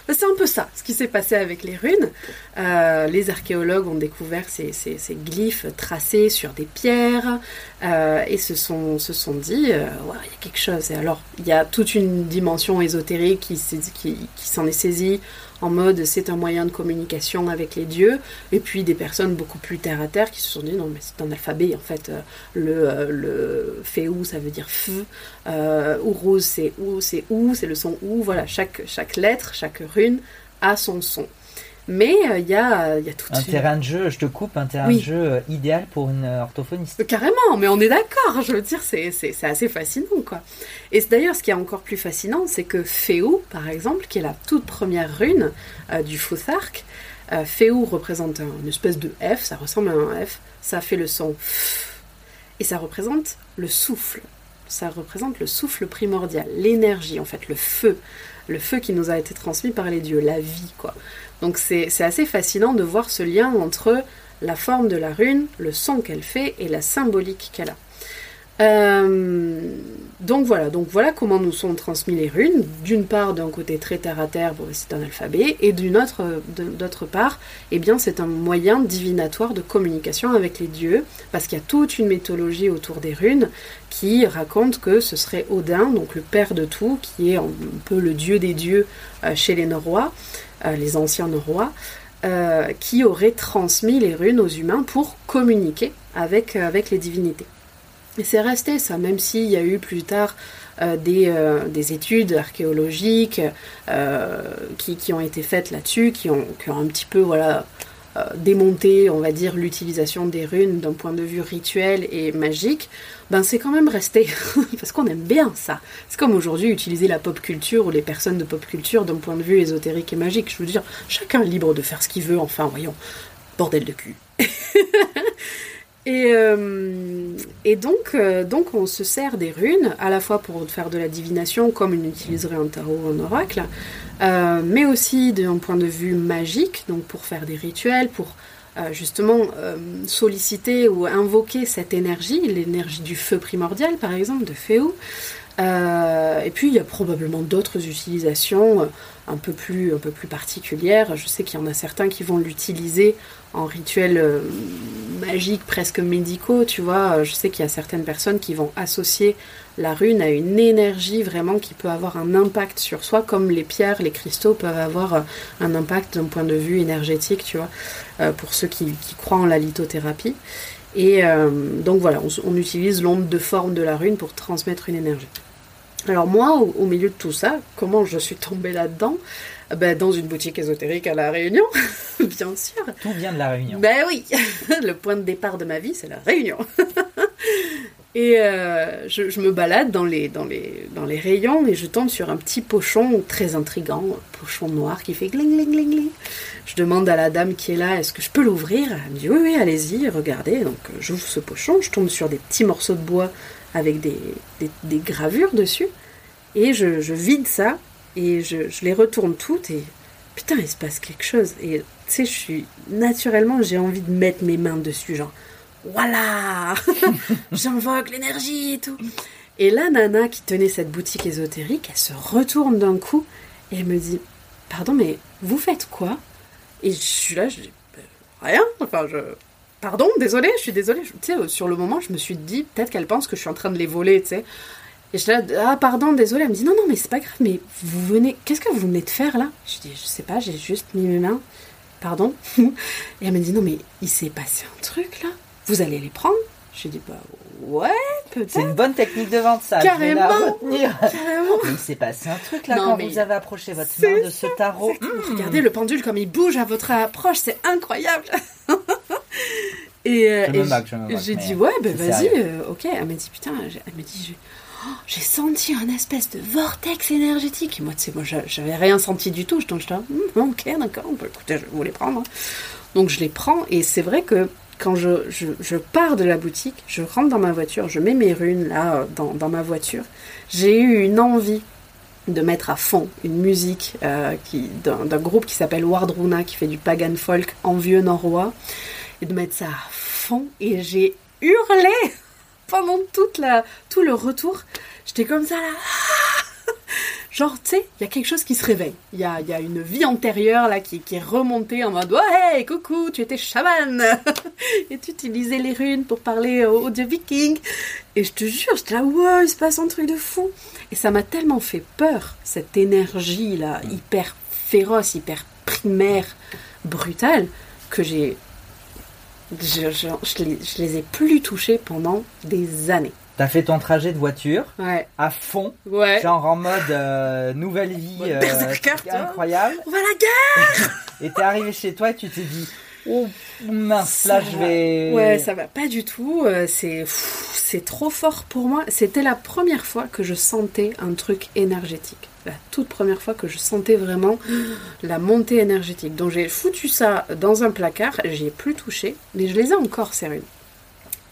C'est un peu ça, ce qui s'est passé avec les runes. Les archéologues ont découvert ces glyphes tracés sur des pierres et se sont dit wow, y a quelque chose. Et alors, il y a toute une dimension ésotérique qui s'en est saisie en mode c'est un moyen de communication avec les dieux. Et puis des personnes beaucoup plus terre à terre qui se sont dit non, mais c'est un alphabet en fait. Le féou, ça veut dire f, ouruz, c'est le son ou. Voilà, chaque lettre, chaque rune a son son. Mais il y a tout de suite... Un terrain de jeu idéal pour une orthophoniste. Carrément, mais on est d'accord, je veux dire, c'est assez fascinant, quoi. Et c'est d'ailleurs ce qui est encore plus fascinant, c'est que Féou, par exemple, qui est la toute première rune du Futhark, Féou représente une espèce de F, ça ressemble à un F, ça fait le son F, et ça représente le souffle. Ça représente le souffle primordial, l'énergie, en fait, le feu qui nous a été transmis par les dieux, la vie, quoi. Donc c'est assez fascinant de voir ce lien entre la forme de la rune, le son qu'elle fait et la symbolique qu'elle a. Donc voilà comment nous sont transmises les runes. D'une part, d'un côté très terre à terre, c'est un alphabet, et d'autre part, eh bien, c'est un moyen divinatoire de communication avec les dieux, parce qu'il y a toute une mythologie autour des runes qui raconte que ce serait Odin, donc le père de tout, qui est un peu le dieu des dieux chez les Norrois, les anciens Norrois, qui aurait transmis les runes aux humains pour communiquer avec les divinités. Et c'est resté ça, même s'il y a eu plus tard des études archéologiques qui ont été faites là-dessus, qui ont un petit peu démonté, on va dire, l'utilisation des runes d'un point de vue rituel et magique. Ben c'est quand même resté, parce qu'on aime bien ça. C'est comme aujourd'hui utiliser la pop culture ou les personnes de pop culture d'un point de vue ésotérique et magique. Je veux dire, chacun est libre de faire ce qu'il veut, enfin voyons, bordel de cul. Et donc on se sert des runes à la fois pour faire de la divination comme on utiliserait un tarot ou un oracle, mais aussi d'un point de vue magique, donc pour faire des rituels, pour justement solliciter ou invoquer cette énergie, l'énergie du feu primordial par exemple, de Féou. Et puis il y a probablement d'autres utilisations un peu plus particulières. Je sais qu'il y en a certains qui vont l'utiliser en rituels magiques, presque médicaux, tu vois. Je sais qu'il y a certaines personnes qui vont associer la rune à une énergie vraiment qui peut avoir un impact sur soi, comme les pierres, les cristaux peuvent avoir un impact d'un point de vue énergétique, tu vois, pour ceux qui croient en la lithothérapie. Et donc voilà, on utilise l'onde de forme de la rune pour transmettre une énergie. Alors moi, au milieu de tout ça, comment je suis tombée là-dedans ? Ben, dans une boutique ésotérique à La Réunion, bien sûr. Tout vient de La Réunion. Ben oui, le point de départ de ma vie, c'est La Réunion. Et je me balade dans les rayons et je tombe sur un petit pochon très intriguant, un pochon noir qui fait gling gling gling gling. Je demande à la dame qui est là, est-ce que je peux l'ouvrir ? Elle me dit oui, allez-y, regardez. Donc j'ouvre ce pochon, je tombe sur des petits morceaux de bois avec des gravures dessus et je vide ça et je les retourne toutes et putain, il se passe quelque chose. Et tu sais, je suis naturellement, j'ai envie de mettre mes mains dessus, genre voilà, j'invoque l'énergie et tout. Et la nana qui tenait cette boutique ésotérique, elle se retourne d'un coup et elle me dit « Pardon, mais vous faites quoi ?» Et je suis là, je dis « Rien, enfin je... Pardon, désolée, je suis désolée. » Tu sais, sur le moment, je me suis dit peut-être qu'elle pense que je suis en train de les voler, tu sais. Et je suis là « Ah, pardon, désolée. » Elle me dit « Non, non, mais c'est pas grave, mais vous venez... Qu'est-ce que vous venez de faire, là ?» Je dis « Je sais pas, j'ai juste mis mes mains. Pardon. » Et elle me dit « Non, mais il s'est passé un truc, là. Vous allez les prendre ?» Je dis « Bah... » Ouais, peut-être. C'est une bonne technique de vente, ça. Carrément. Je vais la retenir. Carrément. Il s'est passé un truc là quand vous avez approché votre main de ce tarot. Regardez le pendule comme il bouge à votre approche, c'est incroyable. Je me moque. J'ai dit ouais, ben bah, vas-y, ok. Elle m'a dit putain, elle m'a dit j'ai senti un espèce de vortex énergétique. Et moi, tu sais, moi, j'avais rien senti du tout. Donc je disais ok, d'accord. Bah, écoutez, je voulais prendre. Donc je les prends et c'est vrai que. Quand je pars de la boutique, je rentre dans ma voiture, je mets mes runes là dans ma voiture. J'ai eu une envie de mettre à fond une musique d'un groupe qui s'appelle Wardruna, qui fait du pagan folk en vieux norrois, et de mettre ça à fond. Et j'ai hurlé pendant tout le retour. J'étais comme ça là. Genre, tu sais, il y a quelque chose qui se réveille. Il y a une vie antérieure là qui est remontée en mode « Ouais, coucou, tu étais chamane et tu utilisais les runes pour parler aux dieux vikings. » Et je te jure, j'étais là « Wow, il se passe un truc de fou !» Et ça m'a tellement fait peur, cette énergie là, hyper féroce, hyper primaire, brutale, que je les ai plus touchés pendant des années. T'as fait ton trajet de voiture à fond, genre en mode nouvelle vie, incroyable. On va à la gare. Et t'es arrivé chez toi et tu t'es dit oh mince, ça là va. Je vais. Ouais, ça va pas du tout. C'est trop fort pour moi. C'était la première fois que je sentais un truc énergétique. La toute première fois que je sentais vraiment la montée énergétique. Donc j'ai foutu ça dans un placard, j'y ai plus touché, mais je les ai encore ces runes.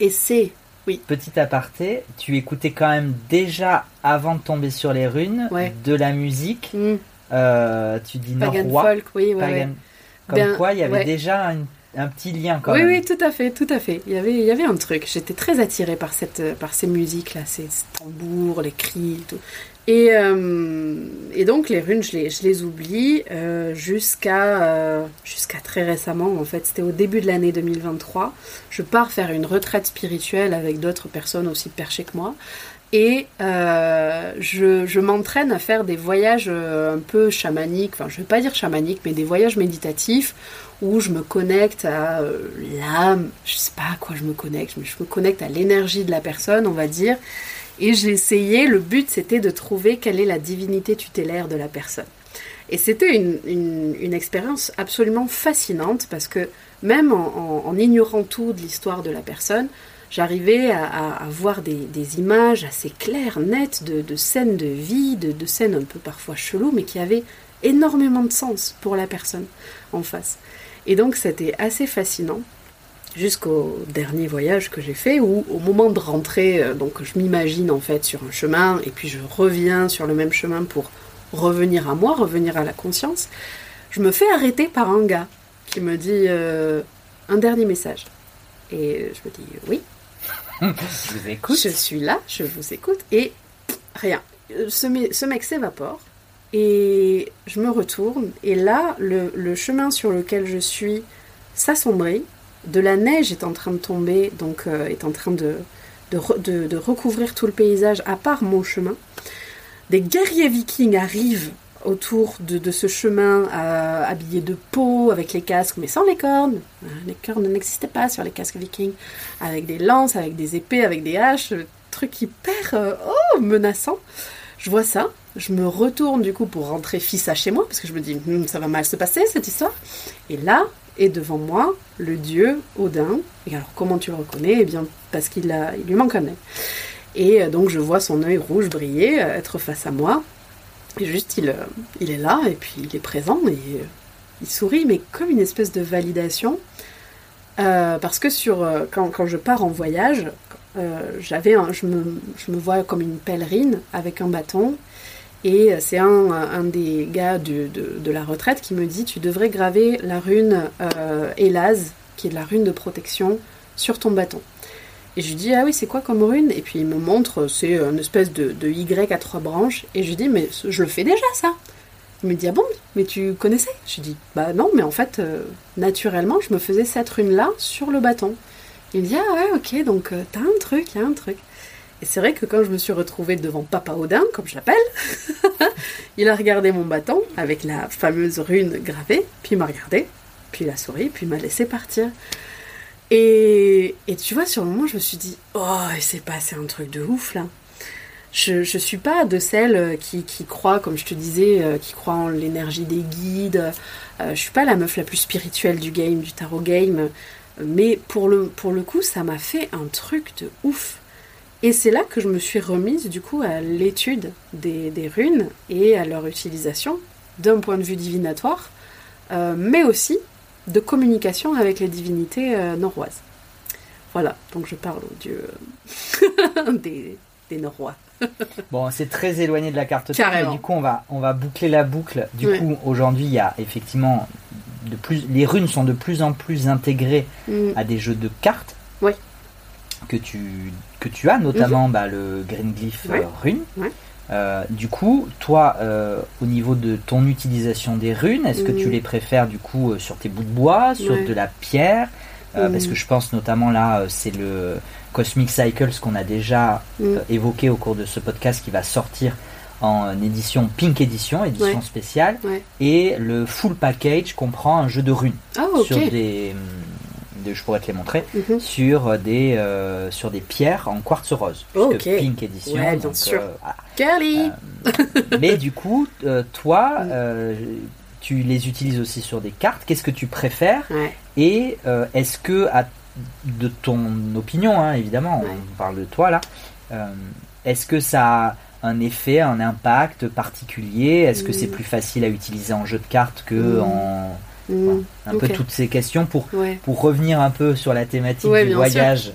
Et c'est oui. Petit aparté, tu écoutais quand même déjà, avant de tomber sur les runes, de la musique, tu dis pagan norrois, folk, pagan. Comme ben, quoi il y avait déjà un petit lien quand même. Oui, tout à fait, il y avait un truc, j'étais très attirée par ces musiques là, ces tambours, les cris, tout. Et donc les runes, je les oublie jusqu'à très récemment. En fait, c'était au début de l'année 2023. Je pars faire une retraite spirituelle avec d'autres personnes aussi perchées que moi. Et je m'entraîne à faire des voyages un peu chamaniques. Enfin, je ne vais pas dire chamaniques, mais des voyages méditatifs où je me connecte à l'âme. Je ne sais pas à quoi je me connecte, mais je me connecte à l'énergie de la personne, on va dire. Et j'ai essayé, le but c'était de trouver quelle est la divinité tutélaire de la personne. Et c'était une expérience absolument fascinante parce que même en ignorant tout de l'histoire de la personne, j'arrivais à voir des images assez claires, nettes, de scènes de vie, de scènes un peu parfois cheloues, mais qui avaient énormément de sens pour la personne en face. Et donc c'était assez fascinant. Jusqu'au dernier voyage que j'ai fait où au moment de rentrer, donc je m'imagine en fait sur un chemin et puis je reviens sur le même chemin pour revenir à moi, revenir à la conscience, je me fais arrêter par un gars qui me dit un dernier message. Et je me dis oui, je vous écoute. Je suis là, je vous écoute et rien. Ce mec s'évapore et je me retourne et là le chemin sur lequel je suis s'assombrit. De la neige est en train de tomber, donc est en train de recouvrir tout le paysage, à part mon chemin. Des guerriers vikings arrivent autour de ce chemin, habillés de peau, avec les casques, mais sans les cornes. Les cornes n'existaient pas sur les casques vikings. Avec des lances, avec des épées, avec des haches, truc hyper menaçant. Je vois ça, je me retourne du coup pour rentrer fils à chez moi, parce que je me dis, ça va mal se passer cette histoire. Et là... Et devant moi, le dieu Odin. Et alors, comment tu le reconnais ? Eh bien, parce qu'il lui manque un œil. Et donc, je vois son œil rouge briller, être face à moi. Et juste, il est là, et puis il est présent, et il sourit, mais comme une espèce de validation. Parce que quand je pars en voyage, je me vois comme une pèlerine avec un bâton. Et c'est un des gars de la retraite qui me dit « Tu devrais graver la rune Hélaz, qui est la rune de protection, sur ton bâton. » Et je lui dis « Ah oui, c'est quoi comme rune ?» Et puis il me montre, c'est une espèce de Y à 3 branches. Et je lui dis « Mais je le fais déjà, ça !» Il me dit « Ah bon, mais tu connaissais ?» Je lui dis « Bah non, mais en fait, naturellement, je me faisais cette rune-là sur le bâton. » Il me dit « Ah ouais, ok, donc t'as un truc, il y a un truc. » Et c'est vrai que quand je me suis retrouvée devant Papa Odin, comme je l'appelle, il a regardé mon bâton avec la fameuse rune gravée, puis il m'a regardé, puis il a souri, puis il m'a laissé partir. Et tu vois, sur le moment, je me suis dit « Oh, il s'est passé un truc de ouf, là !» Je suis pas de celles qui croient, comme je te disais, qui croient en l'énergie des guides. Je suis pas la meuf la plus spirituelle du game, du tarot game. Mais pour le coup, ça m'a fait un truc de ouf. Et c'est là que je me suis remise du coup à l'étude des runes et à leur utilisation d'un point de vue divinatoire, mais aussi de communication avec les divinités norroises. Voilà, donc je parle aux dieux des norrois. Bon, c'est très éloigné de la cartothèque, mais du coup on va boucler la boucle. Du coup, aujourd'hui, il y a effectivement les runes sont de plus en plus intégrées à des jeux de cartes. Oui. Que tu as, notamment le Green Glyph rune. Ouais. Du coup, toi, au niveau de ton utilisation des runes, est-ce que tu les préfères du coup sur tes bouts de bois, sur de la pierre Parce que je pense notamment là, c'est le Cosmic Cycles qu'on a déjà évoqué au cours de ce podcast qui va sortir en édition Pink Edition, spéciale, et le full package comprend un jeu de runes sur des... je pourrais te les montrer, sur des pierres en quartz rose. Pink Edition. Ouais, bien sûr. Curly mais du coup, toi, tu les utilises aussi sur des cartes. Qu'est-ce que tu préfères ? Et est-ce que, de ton opinion, hein, évidemment, on parle de toi là, est-ce que ça a un effet, un impact particulier ? Est-ce que c'est plus facile à utiliser en jeu de cartes que en... Voilà, peu toutes ces questions pour revenir un peu sur la thématique du voyage.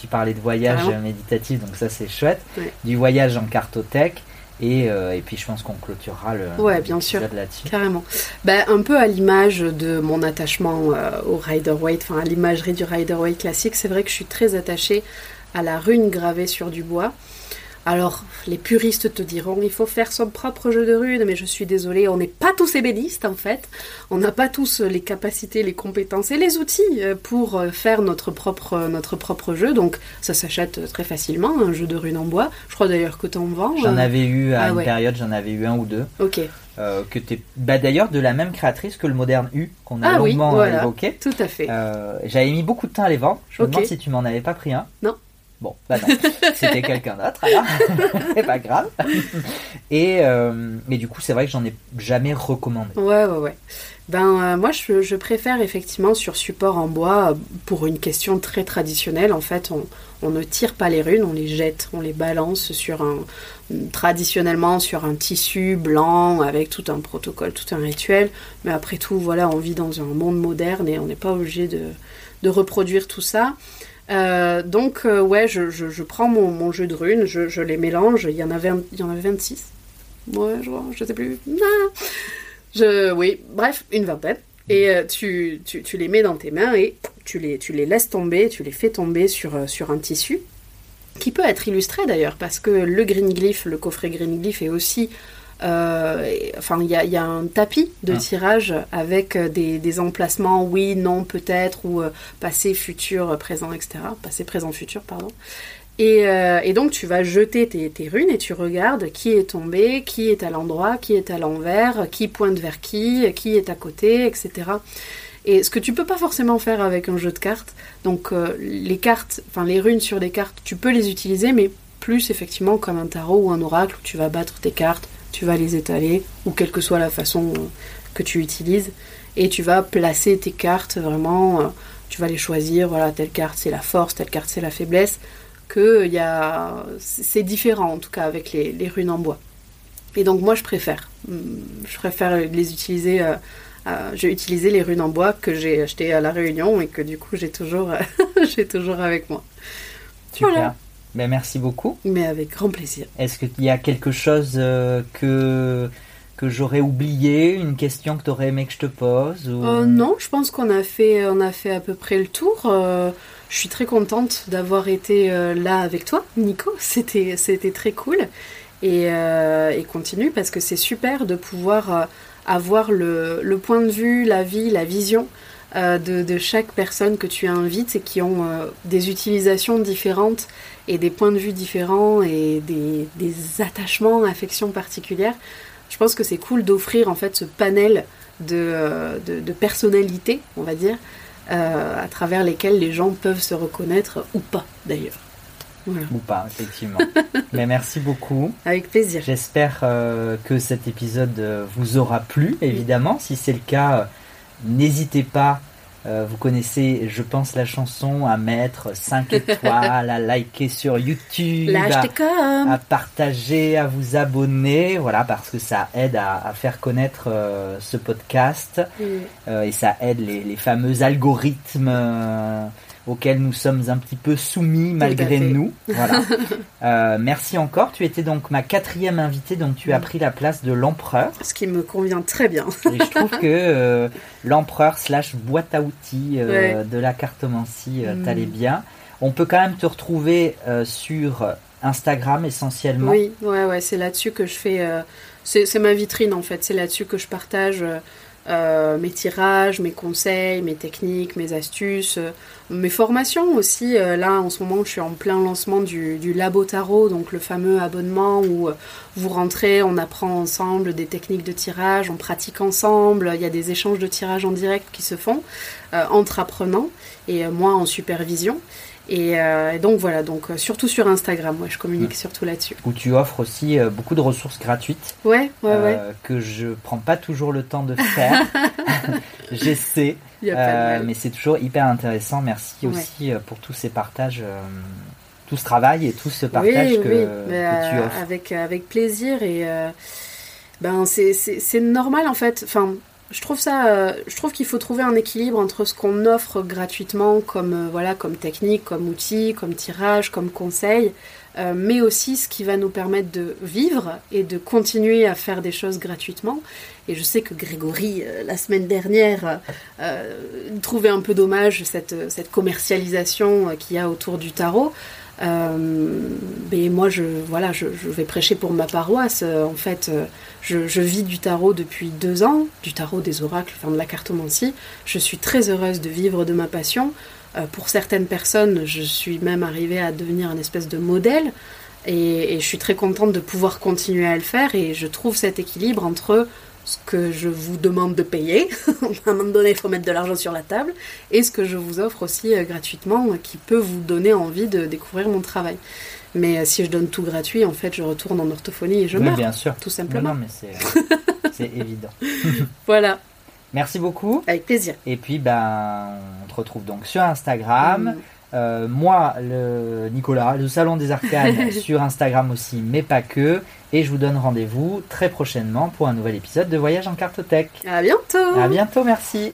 Tu parlais de voyage méditatif, donc ça c'est chouette. Du voyage en cartothèque, et puis je pense qu'on clôturera l'épisode là-dessus. Carrément. Ben, un peu à l'image de mon attachement au Rider-Waite, enfin à l'imagerie du Rider-Waite classique, c'est vrai que je suis très attachée à la rune gravée sur du bois. Alors, les puristes te diront, il faut faire son propre jeu de runes, mais je suis désolée, on n'est pas tous ébénistes en fait. On n'a pas tous les capacités, les compétences et les outils pour faire notre propre jeu. Donc, ça s'achète très facilement, un jeu de runes en bois. Je crois d'ailleurs que t'en vends. J'en avais eu à une période, j'en avais eu un ou deux. Ok. D'ailleurs de la même créatrice que le Modern U qu'on a longuement évoqué. Tout à fait. J'avais mis beaucoup de temps à les vendre. Je me demande si tu m'en avais pas pris un. Non. Bon, bah non, c'était quelqu'un d'autre, alors c'est pas grave. Mais du coup, c'est vrai que j'en ai jamais recommandé. Ouais. Ben, moi, je préfère effectivement sur support en bois pour une question très traditionnelle. En fait, on ne tire pas les runes, on les jette, on les balance traditionnellement sur un tissu blanc avec tout un protocole, tout un rituel. Mais après tout, voilà, on vit dans un monde moderne et on n'est pas obligé de reproduire tout ça. Je prends mon jeu de runes, je les mélange, il y en avait 26. Ouais, je sais plus. Bref, une vingtaine. Et tu les mets dans tes mains et tu les laisses tomber, tu les fais tomber sur un tissu qui peut être illustré d'ailleurs parce que le Green Glyph, le coffret Green Glyph est aussi il y a un tapis de tirage avec des emplacements oui, non, peut-être, ou passé, futur, présent, etc. Passé, présent, futur, pardon. Et donc, tu vas jeter tes runes et tu regardes qui est tombé, qui est à l'endroit, qui est à l'envers, qui pointe vers qui est à côté, etc. Et ce que tu peux pas forcément faire avec un jeu de cartes. Donc, les runes sur les cartes, tu peux les utiliser, mais plus effectivement comme un tarot ou un oracle où tu vas battre tes cartes, tu vas les étaler, ou quelle que soit la façon que tu utilises, et tu vas placer tes cartes vraiment, tu vas les choisir, voilà, telle carte c'est la force, telle carte c'est la faiblesse, c'est différent en tout cas avec les runes en bois. Et donc moi je préfère les utiliser, j'ai utilisé les runes en bois que j'ai achetées à La Réunion, et que du coup j'ai toujours avec moi. Super. Voilà. Ben, merci beaucoup. Mais avec grand plaisir. Est-ce qu'il y a quelque chose que j'aurais oublié, une question que tu aurais aimé que je te pose ou... Non, je pense qu'on a fait, à peu près le tour. Je suis très contente d'avoir été là avec toi, Nico. C'était très cool. Et continue, parce que c'est super de pouvoir avoir le point de vue, la vision de chaque personne que tu invites et qui ont des utilisations différentes et des points de vue différents et des attachements, affections particulières. Je pense que c'est cool d'offrir en fait ce panel de personnalités, on va dire, à travers lesquelles les gens peuvent se reconnaître ou pas d'ailleurs. Voilà. Ou pas, effectivement. Mais merci beaucoup. Avec plaisir. J'espère que cet épisode vous aura plu, évidemment. Si c'est le cas, n'hésitez pas. Vous connaissez, je pense, la chanson, à mettre 5 étoiles, à liker sur YouTube, à partager, à vous abonner, voilà, parce que ça aide à faire connaître ce podcast et ça aide les fameux algorithmes auxquels nous sommes un petit peu soumis malgré nous. Voilà. Merci encore. Tu étais donc ma 4e invitée, donc tu as pris la place de l'empereur. Ce qui me convient très bien. Et je trouve que l'empereur / boîte à outils de la cartomancie, t'allais bien. On peut quand même te retrouver sur Instagram essentiellement. Oui, ouais, c'est là-dessus que je fais... c'est ma vitrine en fait. C'est là-dessus que je partage... mes tirages, mes conseils, mes techniques, mes astuces, mes formations aussi. Là, en ce moment, je suis en plein lancement du Labo Tarot, donc le fameux abonnement où vous rentrez, on apprend ensemble des techniques de tirage, on pratique ensemble, il y a des échanges de tirages en direct qui se font entre apprenants et moi en supervision. Et donc voilà, donc surtout sur Instagram, je communique surtout là-dessus. Où tu offres aussi beaucoup de ressources gratuites. Ouais. Que je prends pas toujours le temps de faire. J'essaie, mais c'est toujours hyper intéressant. Merci aussi pour tous ces partages, tout ce travail et tout ce partage que tu offres. Avec plaisir et c'est normal en fait. Enfin, je trouve qu'il faut trouver un équilibre entre ce qu'on offre gratuitement comme technique, comme outil, comme tirage, comme conseil, mais aussi ce qui va nous permettre de vivre et de continuer à faire des choses gratuitement. Et je sais que Grégory, la semaine dernière, trouvait un peu dommage cette commercialisation qu'il y a autour du tarot. Mais moi je vais prêcher pour ma paroisse en fait. Je vis du tarot depuis 2 ans, du tarot, des oracles, de la cartomancie. Je suis très heureuse de vivre de ma passion. Pour certaines personnes, je suis même arrivée à devenir un espèce de modèle et je suis très contente de pouvoir continuer à le faire, et je trouve cet équilibre entre ce que je vous demande de payer, à un moment donné il faut mettre de l'argent sur la table, et ce que je vous offre aussi gratuitement, qui peut vous donner envie de découvrir mon travail. Mais si je donne tout gratuit, en fait je retourne en orthophonie et je meurs, bien sûr. Tout simplement. Non, mais c'est évident. Voilà. Merci beaucoup. Avec plaisir. Et puis on te retrouve donc sur Instagram. Moi, Nicolas, le Salon des Arcanes sur Instagram aussi, mais pas que. Et je vous donne rendez-vous très prochainement pour un nouvel épisode de Voyage en Cartothèque. À bientôt. À bientôt, merci.